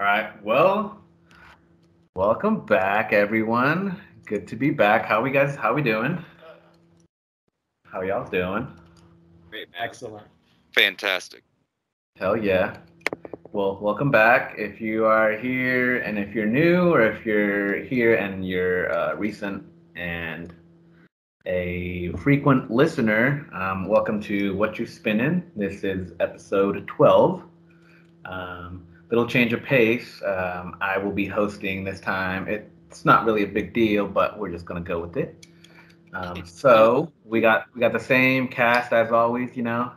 All right. Well, welcome back, everyone. Good to be back. How we doing? How y'all doing? Great. Excellent. Fantastic. Hell yeah. Well, welcome back. If you are here and if you're new, or if you're here and you're recent and a frequent listener, welcome to Whatchu Spinnin'? This is episode 12. It'll change of pace. I will be hosting this time. It's not really a big deal, but we're just gonna go with it. So we got the same cast as always. You know,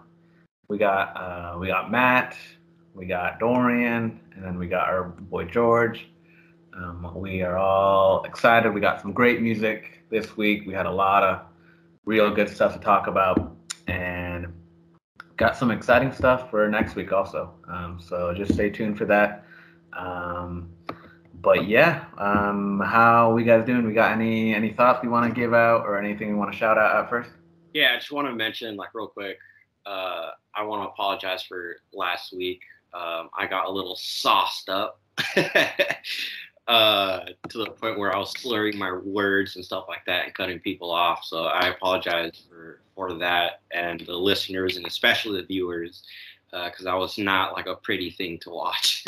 we got Matt. We got Dorian, and then we got our boy George. We are all excited. We got some great music this week. We had a lot of real good stuff to talk about, and got some exciting stuff for next week also. So just stay tuned for that. How are we guys doing? We got any thoughts we want to give out or anything we want to shout out at first? Yeah, I just want to mention, like, real quick, I want to apologize for last week. I got a little sauced up to the point where I was slurring my words and stuff like that and cutting people off. So I apologize for that, and the listeners and especially the viewers, because that was not like a pretty thing to watch.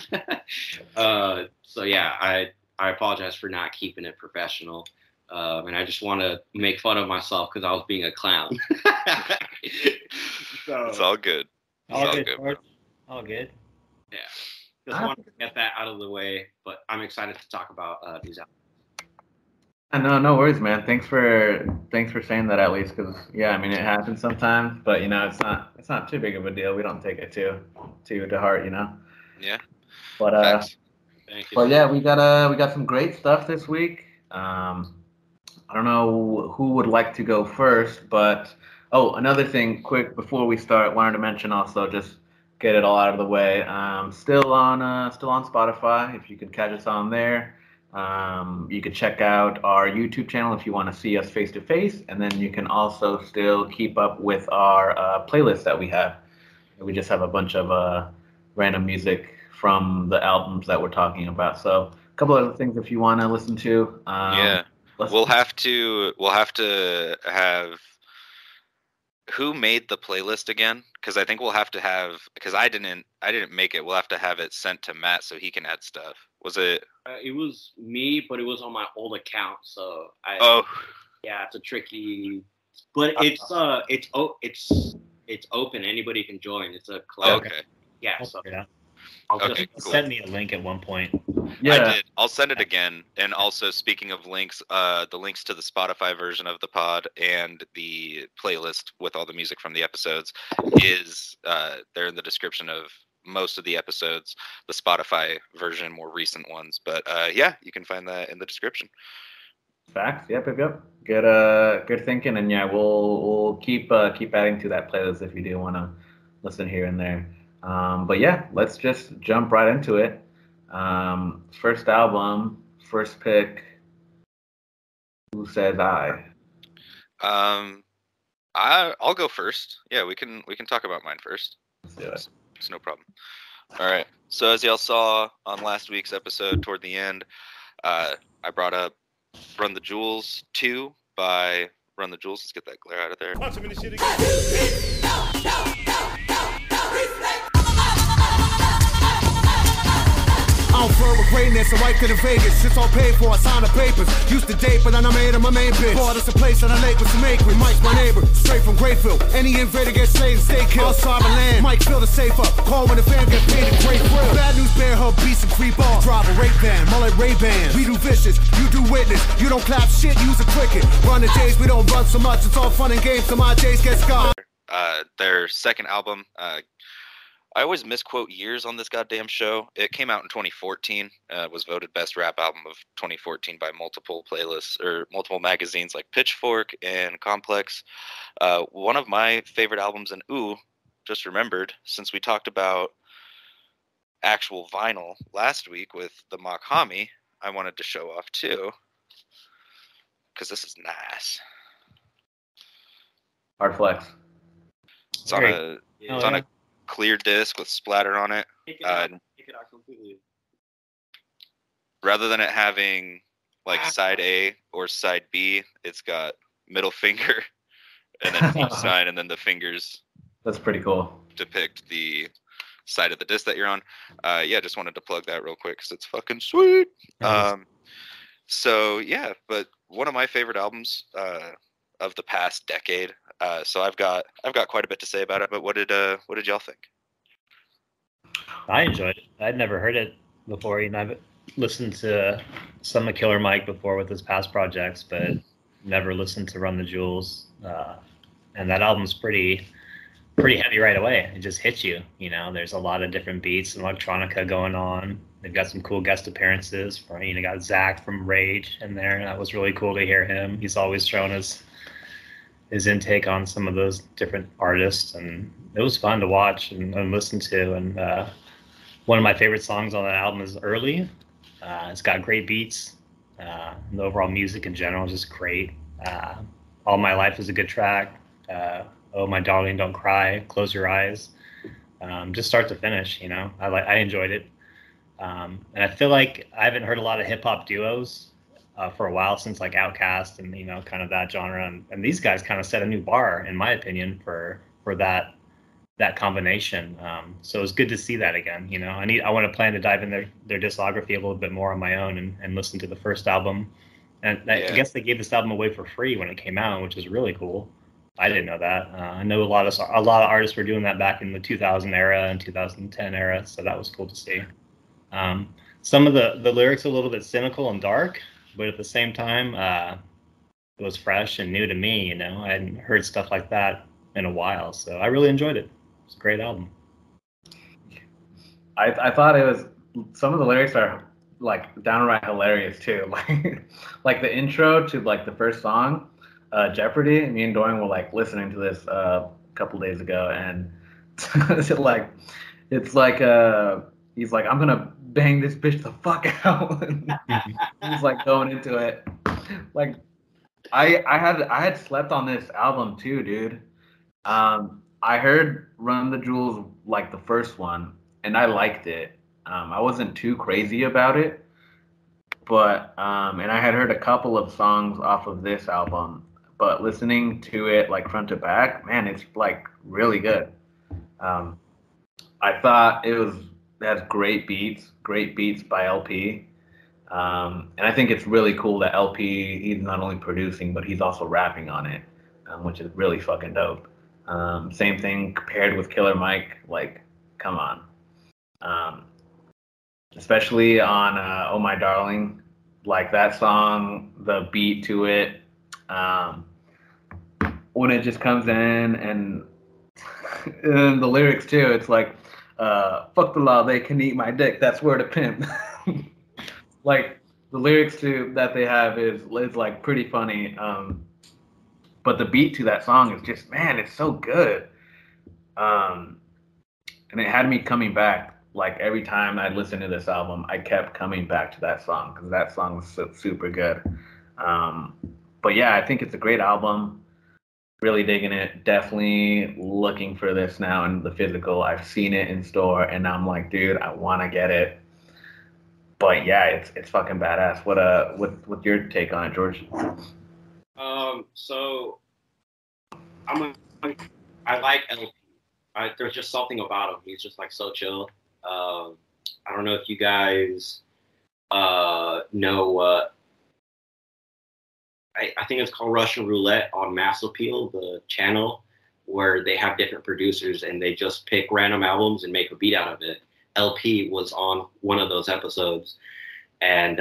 So yeah, I apologize for not keeping it professional. And I just want to make fun of myself because I was being a clown. So, it's all good. It's all good. All good. Yeah. Just wanted to get that out of the way, but I'm excited to talk about these albums. No worries, man. Thanks for saying that at least, because yeah, I mean it happens sometimes, but you know it's not too big of a deal. We don't take it too to heart, you know. Yeah. But thank you. But yeah, we got some great stuff this week. I don't know who would like to go first, but another thing quick before we start, wanted to mention also, just get it all out of the way. Still on Spotify. If you could catch us on there, you could check out our YouTube channel if you want to see us face to face, and then you can also still keep up with our playlist that we have. We just have a bunch of random music from the albums that we're talking about. So a couple other things if you want to listen to. Yeah, we'll have to have. Who made the playlist again? Because I think we'll have to have, because I didn't make it. We'll have to have it sent to Matt so he can add stuff. Was it? It was me, but it was on my old account. So it's a tricky. But it's open. Anybody can join. It's a club. Okay. Yeah. So yeah. Cool. Send me a link at one point. Yeah. I did. I'll send it again. And also, speaking of links, the links to the Spotify version of the pod and the playlist with all the music from the episodes is they're in the description of most of the episodes, the Spotify version, more recent ones. But yeah, you can find that in the description. Facts. Yep. Good thinking. And yeah, we'll keep adding to that playlist if you do want to listen here and there. But yeah, let's just jump right into it. First album, first pick. Who says I? I'll go first. Yeah, we can talk about mine first. Let's do it. It's no problem. All right. So as y'all saw on last week's episode, toward the end, I brought up "Run the Jewels 2" by Run the Jewels. Let's get that glare out of there. Watch him in the shit again. I'm firm with greatness, a right to the Vegas. It's all paid for, I signed the papers. Used to date, but then I made her my main bitch. Bought us a place on the lake with some acreage. Mike's my neighbor, straight from Greyfield. Any invader gets saved, stay killed. All sovereign land, Mike fill the safe up. Call when the fam get paid a great grill. Bad news bear, her beats and free ball. Drive a rape van, mullet Ray-Ban. We do vicious, you do witness. You don't clap shit, use a cricket. Run the J's, we don't run so much. It's all fun and games, so my J's get scarred. Their second album, I always misquote years on this goddamn show. It came out in 2014. Was voted best rap album of 2014 by multiple playlists or multiple magazines like Pitchfork and Complex. One of my favorite albums, and just remembered, since we talked about actual vinyl last week with the Mach-Hommy, I wanted to show off too, because this is nice. Hard flex. It's on a clear disc with splatter on it. Take it out completely. rather than it having like side A or side B, it's got middle finger and then peace sign and then the fingers. That's pretty cool. Depict the side of the disc that you're on. Yeah, just wanted to plug that real quick because it's fucking sweet. Nice. So yeah, but one of my favorite albums of the past decade. So I've got quite a bit to say about it. But what did y'all think? I enjoyed it. I'd never heard it before, and I've listened to some of Killer Mike before with his past projects, but never listened to Run the Jewels. And that album's pretty heavy right away. It just hits you, you know. There's a lot of different beats and electronica going on. They've got some cool guest appearances. You know, got Zach from Rage in there. That was really cool to hear him. He's always shown his intake on some of those different artists, and it was fun to watch and listen to. And one of my favorite songs on that album is Early. It's got great beats, and the overall music in general is just great. All My Life is a good track. Oh My Darling, Don't Cry, Close Your Eyes. Just start to finish, you know. I enjoyed it. And I feel like I haven't heard a lot of hip-hop duos for a while, since like Outkast and, you know, kind of that genre. And these guys kind of set a new bar, in my opinion, for that combination. So it was good to see that again, you know. I want to plan to dive in their discography a little bit more on my own and listen to the first album. And yeah. I guess they gave this album away for free when it came out, which is really cool. I didn't know that. I know a lot of artists were doing that back in the 2000 era and 2010 era, so that was cool to see. Some of the lyrics a little bit cynical and dark, but at the same time, it was fresh and new to me, you know. I hadn't heard stuff like that in a while, so I really enjoyed it. It's a great album. I thought it was, some of the lyrics are like downright hilarious too. Like the intro to like the first song, Jeopardy. Me and Dorian were like listening to this a couple days ago, and he's like, I'm gonna bang this bitch the fuck out. He's like going into it. Like I had slept on this album too, dude. I heard Run the Jewels like the first one, and I liked it. I wasn't too crazy about it, but and I had heard a couple of songs off of this album, but listening to it like front to back, man, it's like really good. I thought it has great beats by El-P. And I think it's really cool that El-P, he's not only producing, but he's also rapping on it, which is really fucking dope. Same thing compared with Killer Mike, like, come on. Especially on Oh My Darling, like that song, the beat to it, when it just comes in, and the lyrics too, it's like, fuck the law, they can eat my dick, that's word of pimp. Like the lyrics to that they have is like pretty funny, but the beat to that song is just, man, it's so good. And it had me coming back. Like every time I'd listen to this album, I kept coming back to that song because that song was so super good. But yeah, I think it's a great album. Really digging it. Definitely looking for this now in the physical. I've seen it in store, and I'm like, dude, I want to get it. But yeah, it's fucking badass. What's your take on it, George? So I like El-P. There's just something about him. He's just like so chill. I don't know if you guys know. I think it's called Russian Roulette on Master P, the channel where they have different producers and they just pick random albums and make a beat out of it. El-P was on one of those episodes, and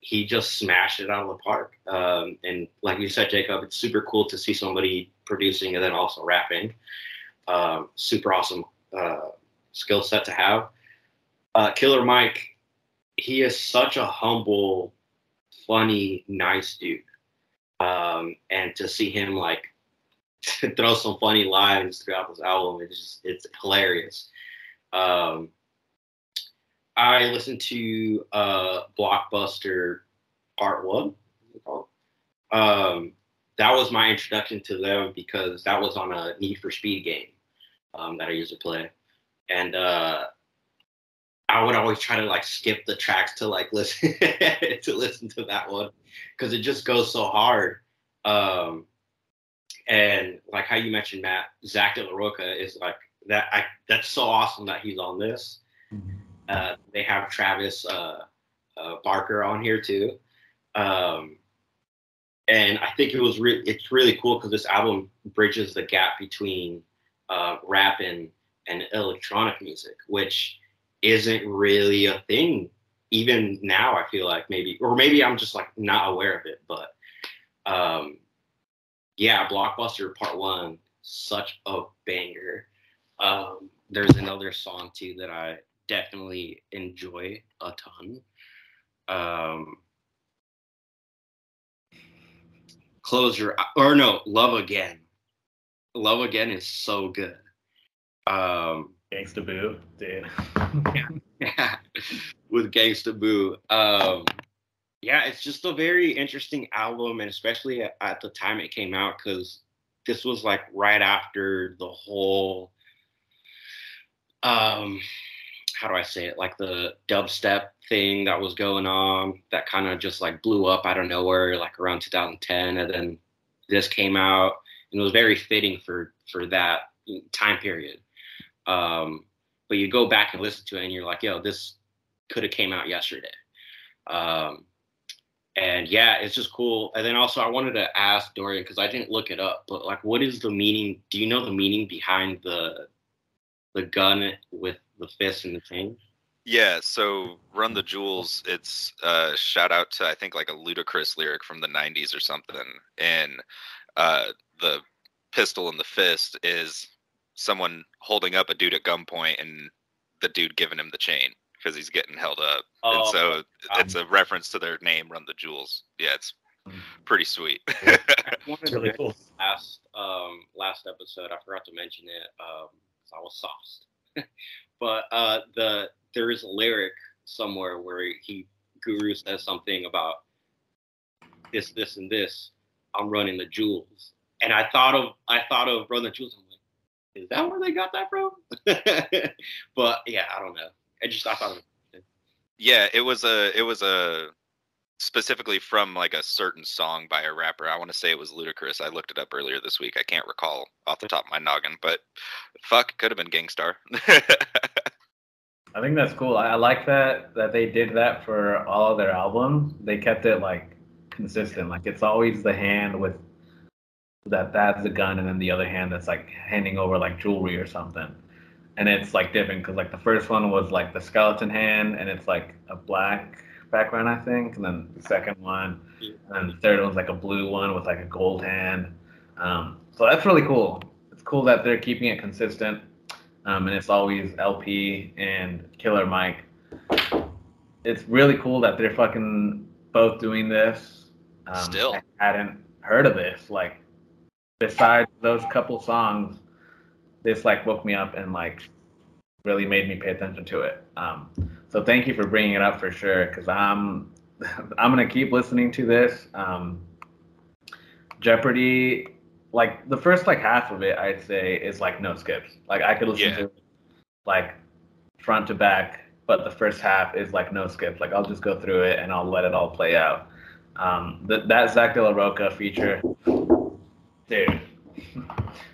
he just smashed it out of the park. And like you said, Jacob, it's super cool to see somebody producing and then also rapping. Super awesome skill set to have. Killer Mike, he is such a humble, funny, nice dude. And to see him like throw some funny lines throughout this album, it's hilarious. I listened to Blockbuster Part 1. That was my introduction to them because that was on a Need for Speed game that I used to play. And I would always try to like skip the tracks to like listen to listen to that one, because it just goes so hard. And like how you mentioned, Matt, Zach De La Rocha is like that. That's so awesome that he's on this. They have Travis Barker on here too, and I think it was it's really cool because this album bridges the gap between rap and electronic music, which isn't really a thing even now. I feel like maybe I'm just like not aware of it, but yeah, Blockbuster Part One, such a banger. There's another song too that I definitely enjoy a ton. Love Again is so good. Gangsta Boo, dude. Yeah. With Gangsta Boo. Yeah, it's just a very interesting album, and especially at the time it came out, because this was like right after the whole, how do I say it? Like the dubstep thing that was going on that kind of just like blew up out of nowhere, like around 2010. And then this came out, and it was very fitting for that time period. But you go back and listen to it and you're like, yo, this could have came out yesterday. And yeah, it's just cool. And then also I wanted to ask Dorian, cause I didn't look it up, but like, what is the meaning? Do you know the meaning behind the gun with the fist and the thing? Yeah. So Run the Jewels, it's a shout out to, I think like a Ludacris lyric from the 90s or something. And, the pistol and the fist is someone holding up a dude at gunpoint and the dude giving him the chain because he's getting held up. Oh, and so it's a reference to their name, Run the Jewels. Yeah, it's pretty sweet. It's really cool. Last episode, I forgot to mention it because I was sauced. But there is a lyric somewhere where Guru says something about this, this, and this. I'm running the jewels. And I thought of Run the Jewels. Is that where they got that from? But yeah, I don't know. I thought it was... Yeah, it was specifically from like a certain song by a rapper. I want to say it was Ludacris. I looked it up earlier this week. I can't recall off the top of my noggin, but fuck, could have been Gangstar. I think that's cool. I like that they did that for all of their albums. They kept it like consistent. Like it's always the hand with that's the gun, and then the other hand that's like handing over like jewelry or something, and it's like different because like the first one was like the skeleton hand and it's like a black background, I think, and then the second one, and then the third one's like a blue one with like a gold hand. So that's really cool. It's cool that they're keeping it consistent, and it's always El-P and Killer Mike. It's really cool that they're fucking both doing this. Still, I hadn't heard of this. Like, besides those couple songs, this like woke me up and like really made me pay attention to it. So thank you for bringing it up for sure, because I'm gonna keep listening to this. Jeopardy, like the first like half of it, I'd say is like no skips. Like I could listen to it, like front to back, but the first half is like no skips. Like I'll just go through it and I'll let it all play out. That Zach De La Rocha feature. Dude,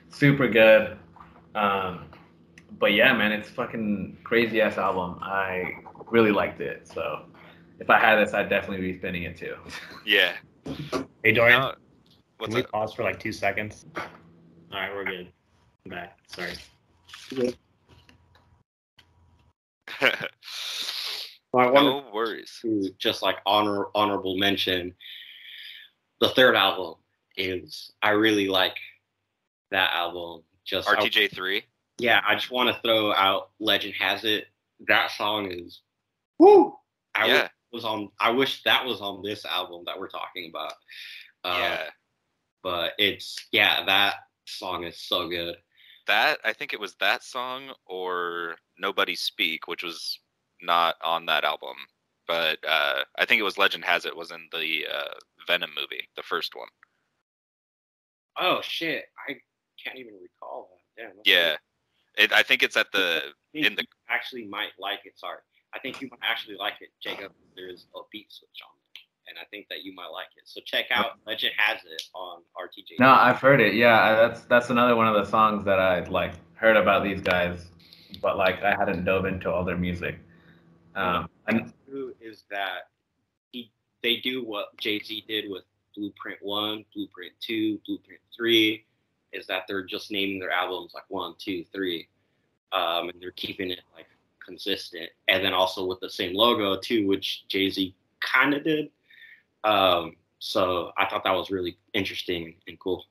super good. But yeah, man, it's fucking crazy ass album. I really liked it. So if I had this, I'd definitely be spinning it too. Yeah. Hey, Dorian, can we pause for like 2 seconds? All right, we're good. I'm back. Sorry. No worries. Just like honorable mention, the third album. I really like that album. Just RTJ3. Yeah, I just want to throw out Legend Has It. That song is woo. I wish that was on this album that we're talking about. But it's that song is so good. That I think it was that song or Nobody Speak, which was not on that album, but I think it was Legend Has It was in the Venom movie, the first one. Oh shit! I can't even recall that. Damn, I think it's at the actually might like it. Sorry, I think you might actually like it, Jacob. There's a beat switch on it, and I think that you might like it. So check out Legend Has It on RTJ. No, I've heard it. Yeah, that's another one of the songs that I like heard about these guys, but like I hadn't dove into all their music. And who is that? They do what Jay-Z did with Blueprint 1, Blueprint 2, Blueprint 3, is that they're just naming their albums like 1, 2, 3, and they're keeping it like consistent. And then also with the same logo too, which Jay-Z kind of did. So I thought that was really interesting and cool.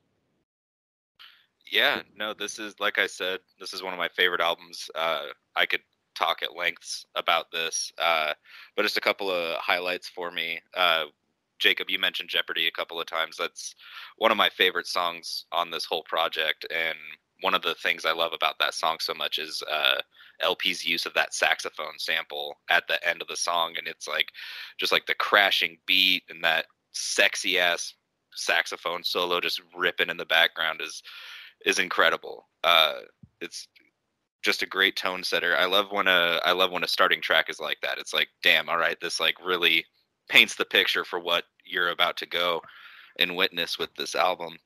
Yeah, no, this is, like I said, this is one of my favorite albums. I could talk at lengths about this, but just a couple of highlights for me. Jacob, you mentioned Jeopardy a couple of times. That's one of my favorite songs on this whole project, and one of the things I love about that song so much is El-P's use of that saxophone sample at the end of the song, and it's like just like the crashing beat and that sexy ass saxophone solo just ripping in the background is incredible. It's just a great tone setter. I love when a starting track is like that. It's like, damn, all right, this like really paints the picture for what you're about to go and witness with this album.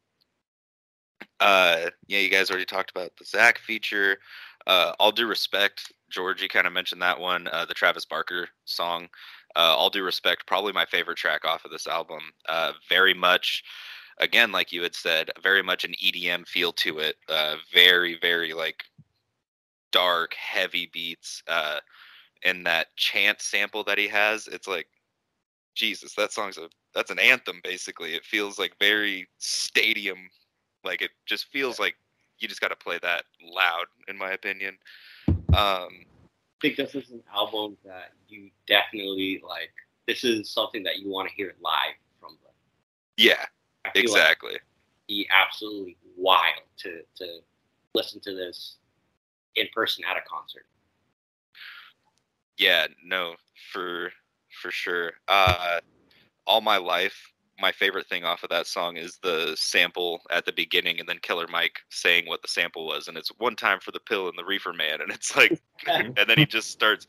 Yeah, you guys already talked about the Zach feature. All Due Respect, Georgie kind of mentioned that one, the Travis Barker song. All Due Respect, probably my favorite track off of this album. Very much, again, like you had said, very much an EDM feel to it. Very, very like dark, heavy beats. And that chant sample that he has, it's like, Jesus, that song's that's an anthem, basically. It feels like very stadium, like it just feels like you just got to play that loud, in my opinion. I think this is an album that you definitely like. This is something that you want to hear live from them. Yeah, exactly. Like it'd be absolutely wild to listen to this in person at a concert. Yeah, no, for sure. All My Life, my favorite thing off of that song is the sample at the beginning and then Killer Mike saying what the sample was, and it's one time for the pill and the reefer man, and it's like and then he just starts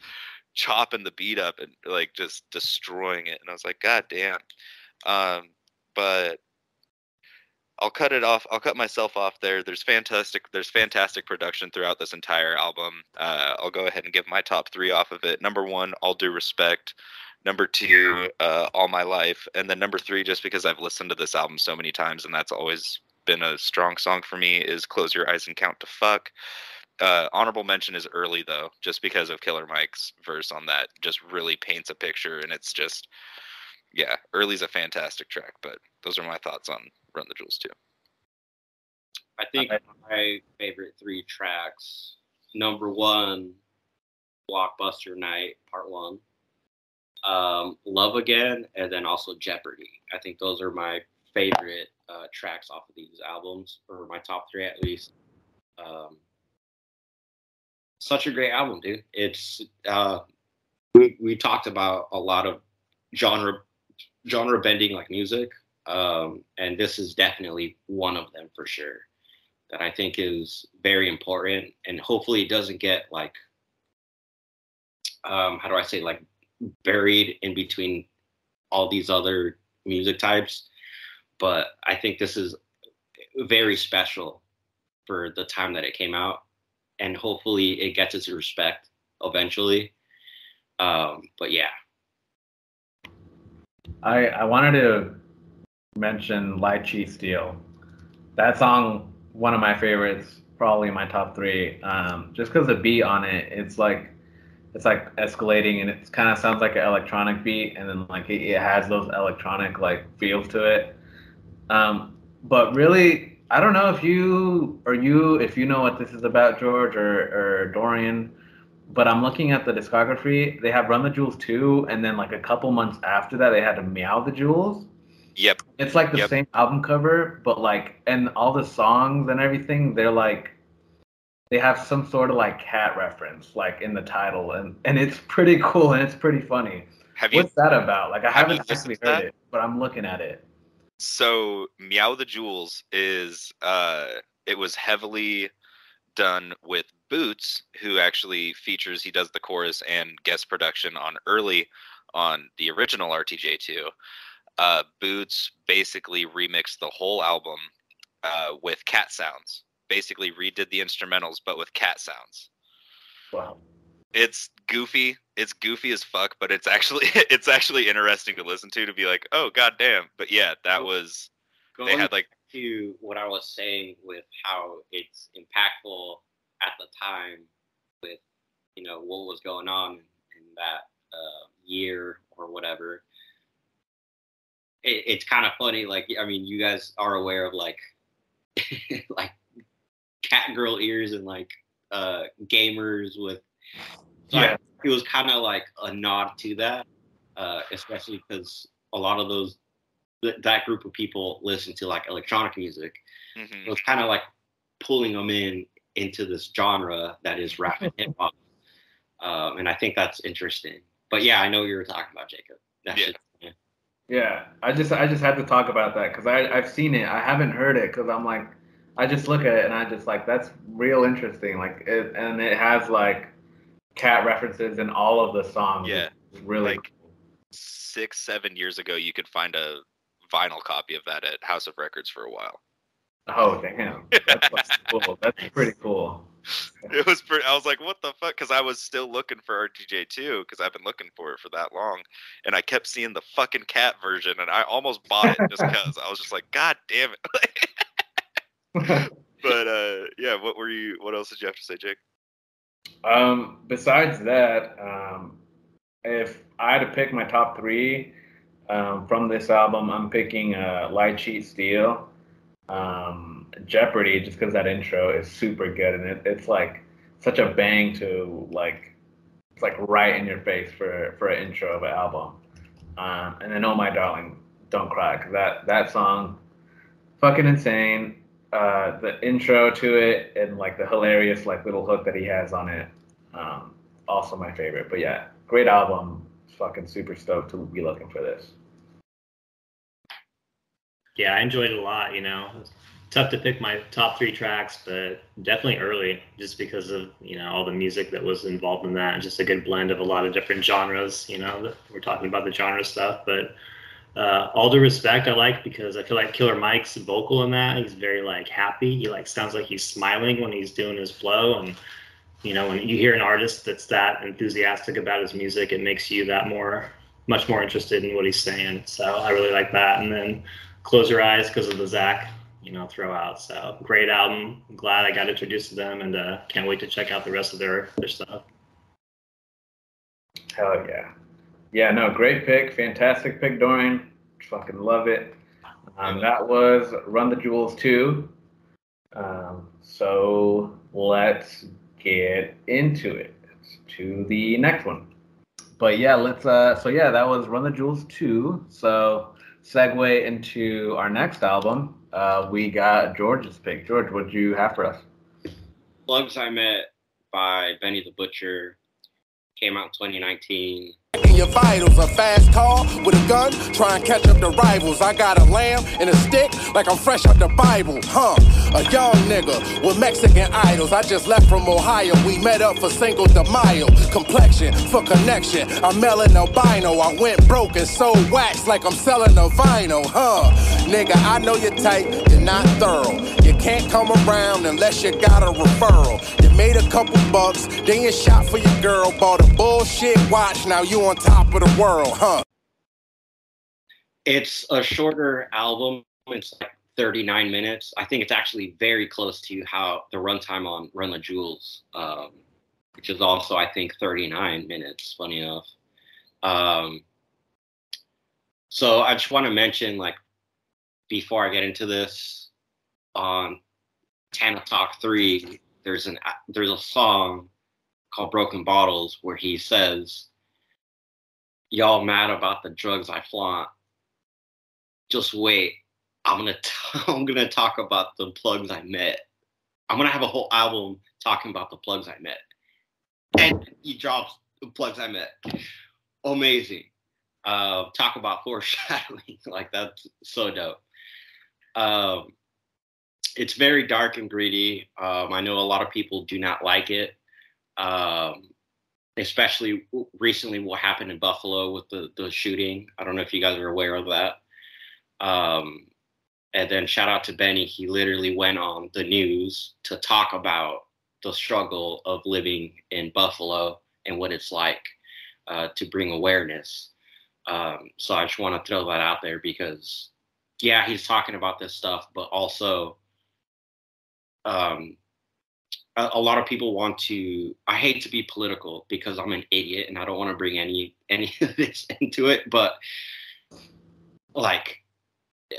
chopping the beat up and like just destroying it, and I was like, god damn. But I'll cut myself off there. There's fantastic production throughout this entire album. I'll go ahead and give my top three off of it. Number one, All Due Respect. Number two, All My Life. And then number three, just because I've listened to this album so many times and that's always been a strong song for me, is Close Your Eyes and Count to Fuck. Honorable mention is Early, though, just because of Killer Mike's verse on that. Just really paints a picture, and it's just, yeah, Early's a fantastic track. But those are my thoughts on Run the Jewels 2. I think my favorite three tracks, number one, Blockbuster Night, Part 1. Love Again, and then also Jeopardy. I think those are my favorite tracks off of these albums, or my top three at least. Such a great album, dude. It's we talked about a lot of genre bending like music, and this is definitely one of them for sure that I think is very important, and hopefully it doesn't get like how do I say, like buried in between all these other music types. But I think this is very special for the time that it came out, and hopefully it gets its respect eventually. But yeah, I wanted to mention Lychee Steel. That song, one of my favorites, probably my top three, just because the beat on it, it's like escalating, and it kind of sounds like an electronic beat, and then like it has those electronic like feels to it. But really, I don't know if you know what this is about, George or Dorian, but I'm looking at the discography. They have Run the Jewels 2, and then like a couple months after that, they had to Meow the Jewels. Yep. It's like the same album cover, but like, and all the songs and everything, they're like, they have some sort of like cat reference like in the title, and it's pretty cool and it's pretty funny. What's that about? Like I haven't actually heard it, but I'm looking at it. So Meow the Jewels is it was heavily done with Boots, who actually features, he does the chorus and guest production on early on the original RTJ2. Boots basically remixed the whole album with cat sounds, basically redid the instrumentals, but with cat sounds. Wow. It's goofy. It's goofy as fuck, but it's actually interesting to listen to be like, oh, goddamn. But yeah, that was, they had like, to what I was saying with how it's impactful at the time with, you know, what was going on in that year or whatever. It's kind of funny. Like, I mean, you guys are aware of like, like cat girl ears and like gamers with, like, yeah. It was kind of like a nod to that, especially because a lot of those, that group of people listen to like electronic music. Mm-hmm. It was kind of like pulling them into this genre that is rap and hip hop, and I think that's interesting. But yeah, I know you were talking about, Jacob. That yeah. Shit, yeah. Yeah, I just had to talk about that because I've seen it. I haven't heard it because I'm like, I just look at it and I just like, that's real interesting. Like, and it has like cat references in all of the songs. Yeah, it's really like cool. 6-7 years ago, you could find a vinyl copy of that at House of Records for a while. Oh damn, that's like, cool. That's pretty cool. It was pretty. I was like, what the fuck? Because I was still looking for RTJ2 because I've been looking for it for that long, and I kept seeing the fucking cat version, and I almost bought it just because I was just like, god damn it. But yeah, what were you? What else did you have to say, Jake? Besides that, if I had to pick my top three from this album, I'm picking Lie, Cheat, Steal, Jeopardy, just because that intro is super good, and it's like such a bang to like, it's like right in your face for an intro of an album. And then Oh My Darling, Don't Cry, because that song, fucking insane. The intro to it and like the hilarious like little hook that he has on it, also my favorite. But yeah, great album. Fucking super stoked to be looking for this. Yeah, I enjoyed it a lot. You know, it's tough to pick my top three tracks, but definitely Early, just because of, you know, all the music that was involved in that, and just a good blend of a lot of different genres. You know, we're talking about the genre stuff, but. All Due Respect I like because I feel like Killer Mike's vocal in that, he's very like happy, he like sounds like he's smiling when he's doing his flow, and you know, when you hear an artist that's that enthusiastic about his music, it makes you that much more interested in what he's saying, so I really like that. And then Close Your Eyes because of the Zach, you know, throwout, so great album. I'm glad I got introduced to them, and can't wait to check out the rest of their stuff. Hell yeah. Yeah, no, great pick. Fantastic pick, Dorian. Fucking love it. That was Run the Jewels 2. So let's get into it. To the next one. But yeah, let's. So yeah, that was Run the Jewels 2. So segue into our next album. We got George's pick. George, what did you have for us? Plugs I Met by Benny the Butcher. Came out in 2019. In your vitals, a fast car with a gun, try and catch up the rivals. I got a lamb and a stick like I'm fresh out the Bible, huh? A young nigga with Mexican idols. I just left from Ohio. We met up for Cinco de Mayo. Complexion for connection. I'm melon albino. I went broke and sold wax like I'm selling a vinyl, huh? Nigga, I know you're tight. You're not thorough. You can't come around unless you got a referral. You made a couple bucks, then you shot for your girl. Bought a bullshit watch. Now you on top of the world, huh? It's a shorter album. It's like 39 minutes. I think it's actually very close to how the runtime on Run the Jewels, which is also, I think, 39 minutes, funny enough. So I just want to mention, like, before I get into this, on Tana Talk 3, there's a song called Broken Bottles where he says, y'all mad about the drugs I flaunt. Just wait. I'm gonna talk about the plugs I met. I'm gonna have a whole album talking about the plugs I met. And he drops the plugs I met. Amazing. Talk about foreshadowing. Like, that's so dope. it's very dark and gritty. I know a lot of people do not like it, especially recently what happened in Buffalo with the shooting. I don't know if you guys are aware of that. And then shout out to Benny. He literally went on the news to talk about the struggle of living in Buffalo and what it's like to bring awareness. So I just want to throw that out there because, yeah, he's talking about this stuff, but also a lot of people want to, I hate to be political because I'm an idiot and I don't want to bring any of this into it, but like,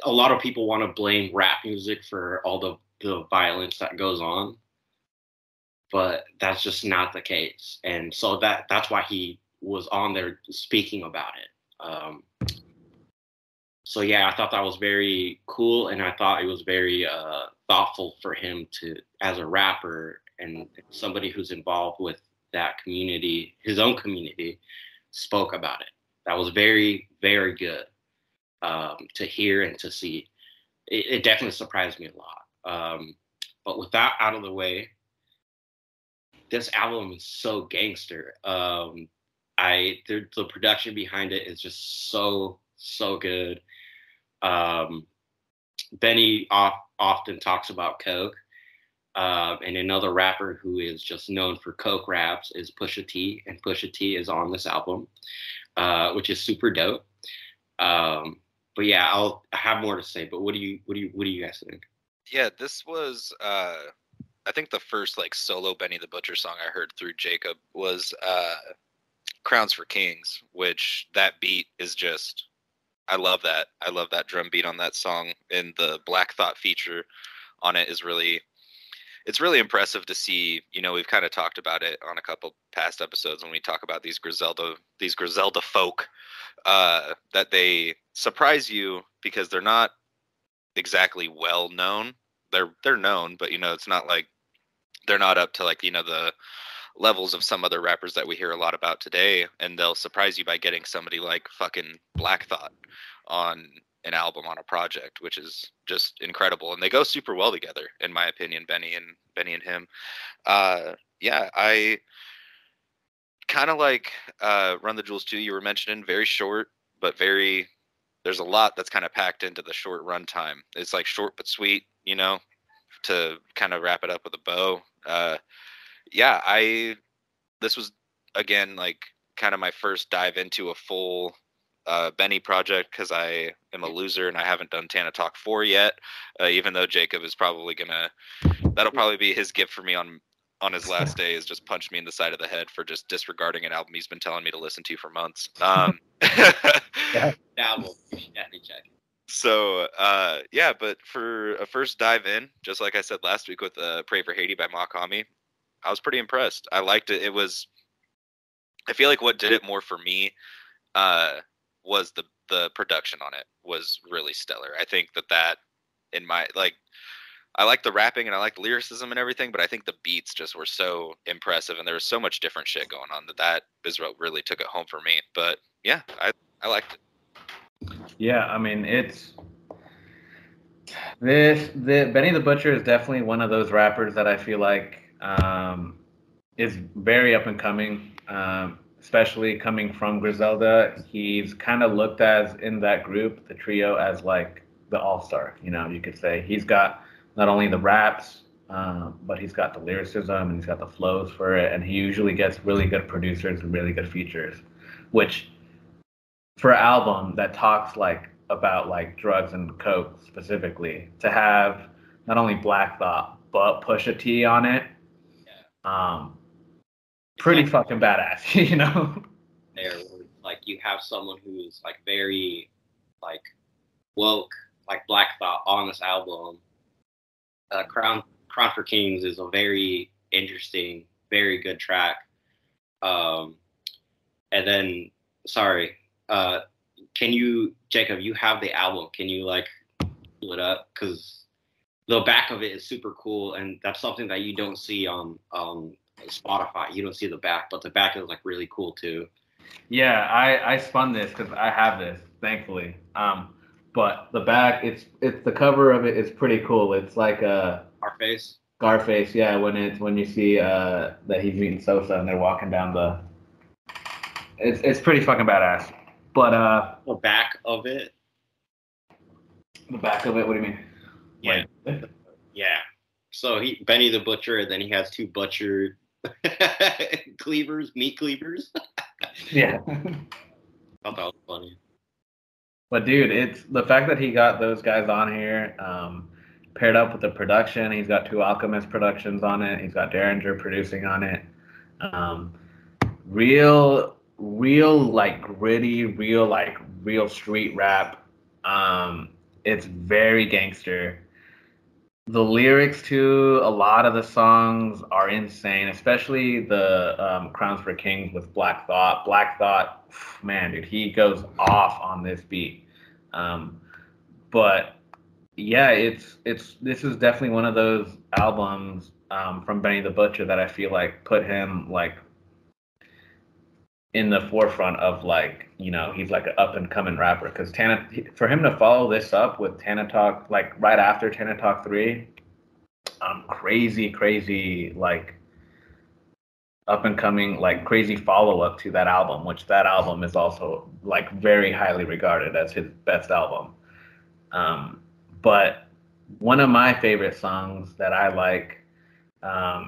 a lot of people want to blame rap music for all the violence that goes on, but that's just not the case. And so that's why he was on there speaking about it. So yeah, I thought that was very cool, and I thought it was very thoughtful for him to, as a rapper and somebody who's involved with that community, his own community, spoke about it. That was very, very good. To hear and to see. It definitely surprised me a lot. But with that out of the way, this album is so gangster. The production behind it is just so, so good. Benny often talks about coke. And another rapper who is just known for coke raps is Pusha T. And Pusha T is on this album, which is super dope. But yeah, I have more to say. But what do you guys think? Yeah, this was I think the first like solo Benny the Butcher song I heard through Jacob was "Crowns for Kings," which that beat is just, I love that. I love that drum beat on that song, and the Black Thought feature on it is really, it's really impressive to see. You know, we've kind of talked about it on a couple past episodes when we talk about these Griselda folk, that they surprise you because they're not exactly well known. They're known, but you know, it's not like they're not up to like, you know, the levels of some other rappers that we hear a lot about today. And they'll surprise you by getting somebody like fucking Black Thought on an album, on a project, which is just incredible. And they go super well together, in my opinion, Benny and him. Yeah, I kind of like Run the Jewels 2 you were mentioning, very short, but very, there's a lot that's kind of packed into the short runtime. It's like short but sweet, you know, to kind of wrap it up with a bow. Yeah, this was, again, like kind of my first dive into a full Benny project, because I am a loser and I haven't done Tana Talk 4 yet, even though Jacob is probably gonna, that'll probably be his gift for me on his last day, is just punch me in the side of the head for just disregarding an album he's been telling me to listen to for months. Yeah, we'll definitely check. So yeah, but for a first dive in, just like I said last week with Pray for Haiti by Mach-Hommy, I was pretty impressed. I liked it. It was, I feel like what did it more for me was the production on it was really stellar. I think that in my, like, I like the rapping and I like the lyricism and everything, but I think the beats just were so impressive and there was so much different shit going on that is what really took it home for me. But yeah, I liked it. Yeah, I mean, it's Benny the Butcher is definitely one of those rappers that I feel like is very up and coming. Especially coming from Griselda, he's kind of looked as, in that group, the trio, as like the all-star, you know, you could say. He's got not only the raps, but he's got the lyricism and he's got the flows for it. And he usually gets really good producers and really good features, which for an album that talks like about like drugs and coke specifically, to have not only Black Thought, but Pusha T on it, yeah. Pretty fucking badass, you know? There, like, you have someone who's, like, very, like, woke, like Black Thought on this album. Crown for Kings is a very interesting, very good track. And then, sorry, can you, Jacob, you have the album. Can you, like, pull it up? Because the back of it is super cool, and that's something that you don't see on Spotify. You don't see the back, but the back is like really cool too. Yeah, I spun this because I have this, thankfully. But the back, it's the cover of it is pretty cool. It's like a Scarface, yeah. When you see that he's meeting Sosa and they're walking down the, it's pretty fucking badass. But the back of it. What do you mean? Yeah, like, yeah. So he Benny the Butcher, and then he has two butchered meat cleavers. Yeah, I thought that was funny. But dude, it's the fact that he got those guys on here, paired up with the production. He's got two Alchemist productions on it. He's got Derringer producing on it. Real like gritty, real street rap. It's very gangster. The lyrics to a lot of the songs are insane, especially the Crowns for Kings with Black Thought. Black Thought, man, dude, he goes off on this beat. But yeah, this is definitely one of those albums from Benny the Butcher that I feel like put him like in the forefront of like, you know, he's like an up and coming rapper, because for him to follow this up with Tana Talk, like right after Tana Talk 3, crazy like up and coming, like crazy follow up to that album, which that album is also like very highly regarded as his best album. But one of my favorite songs that I like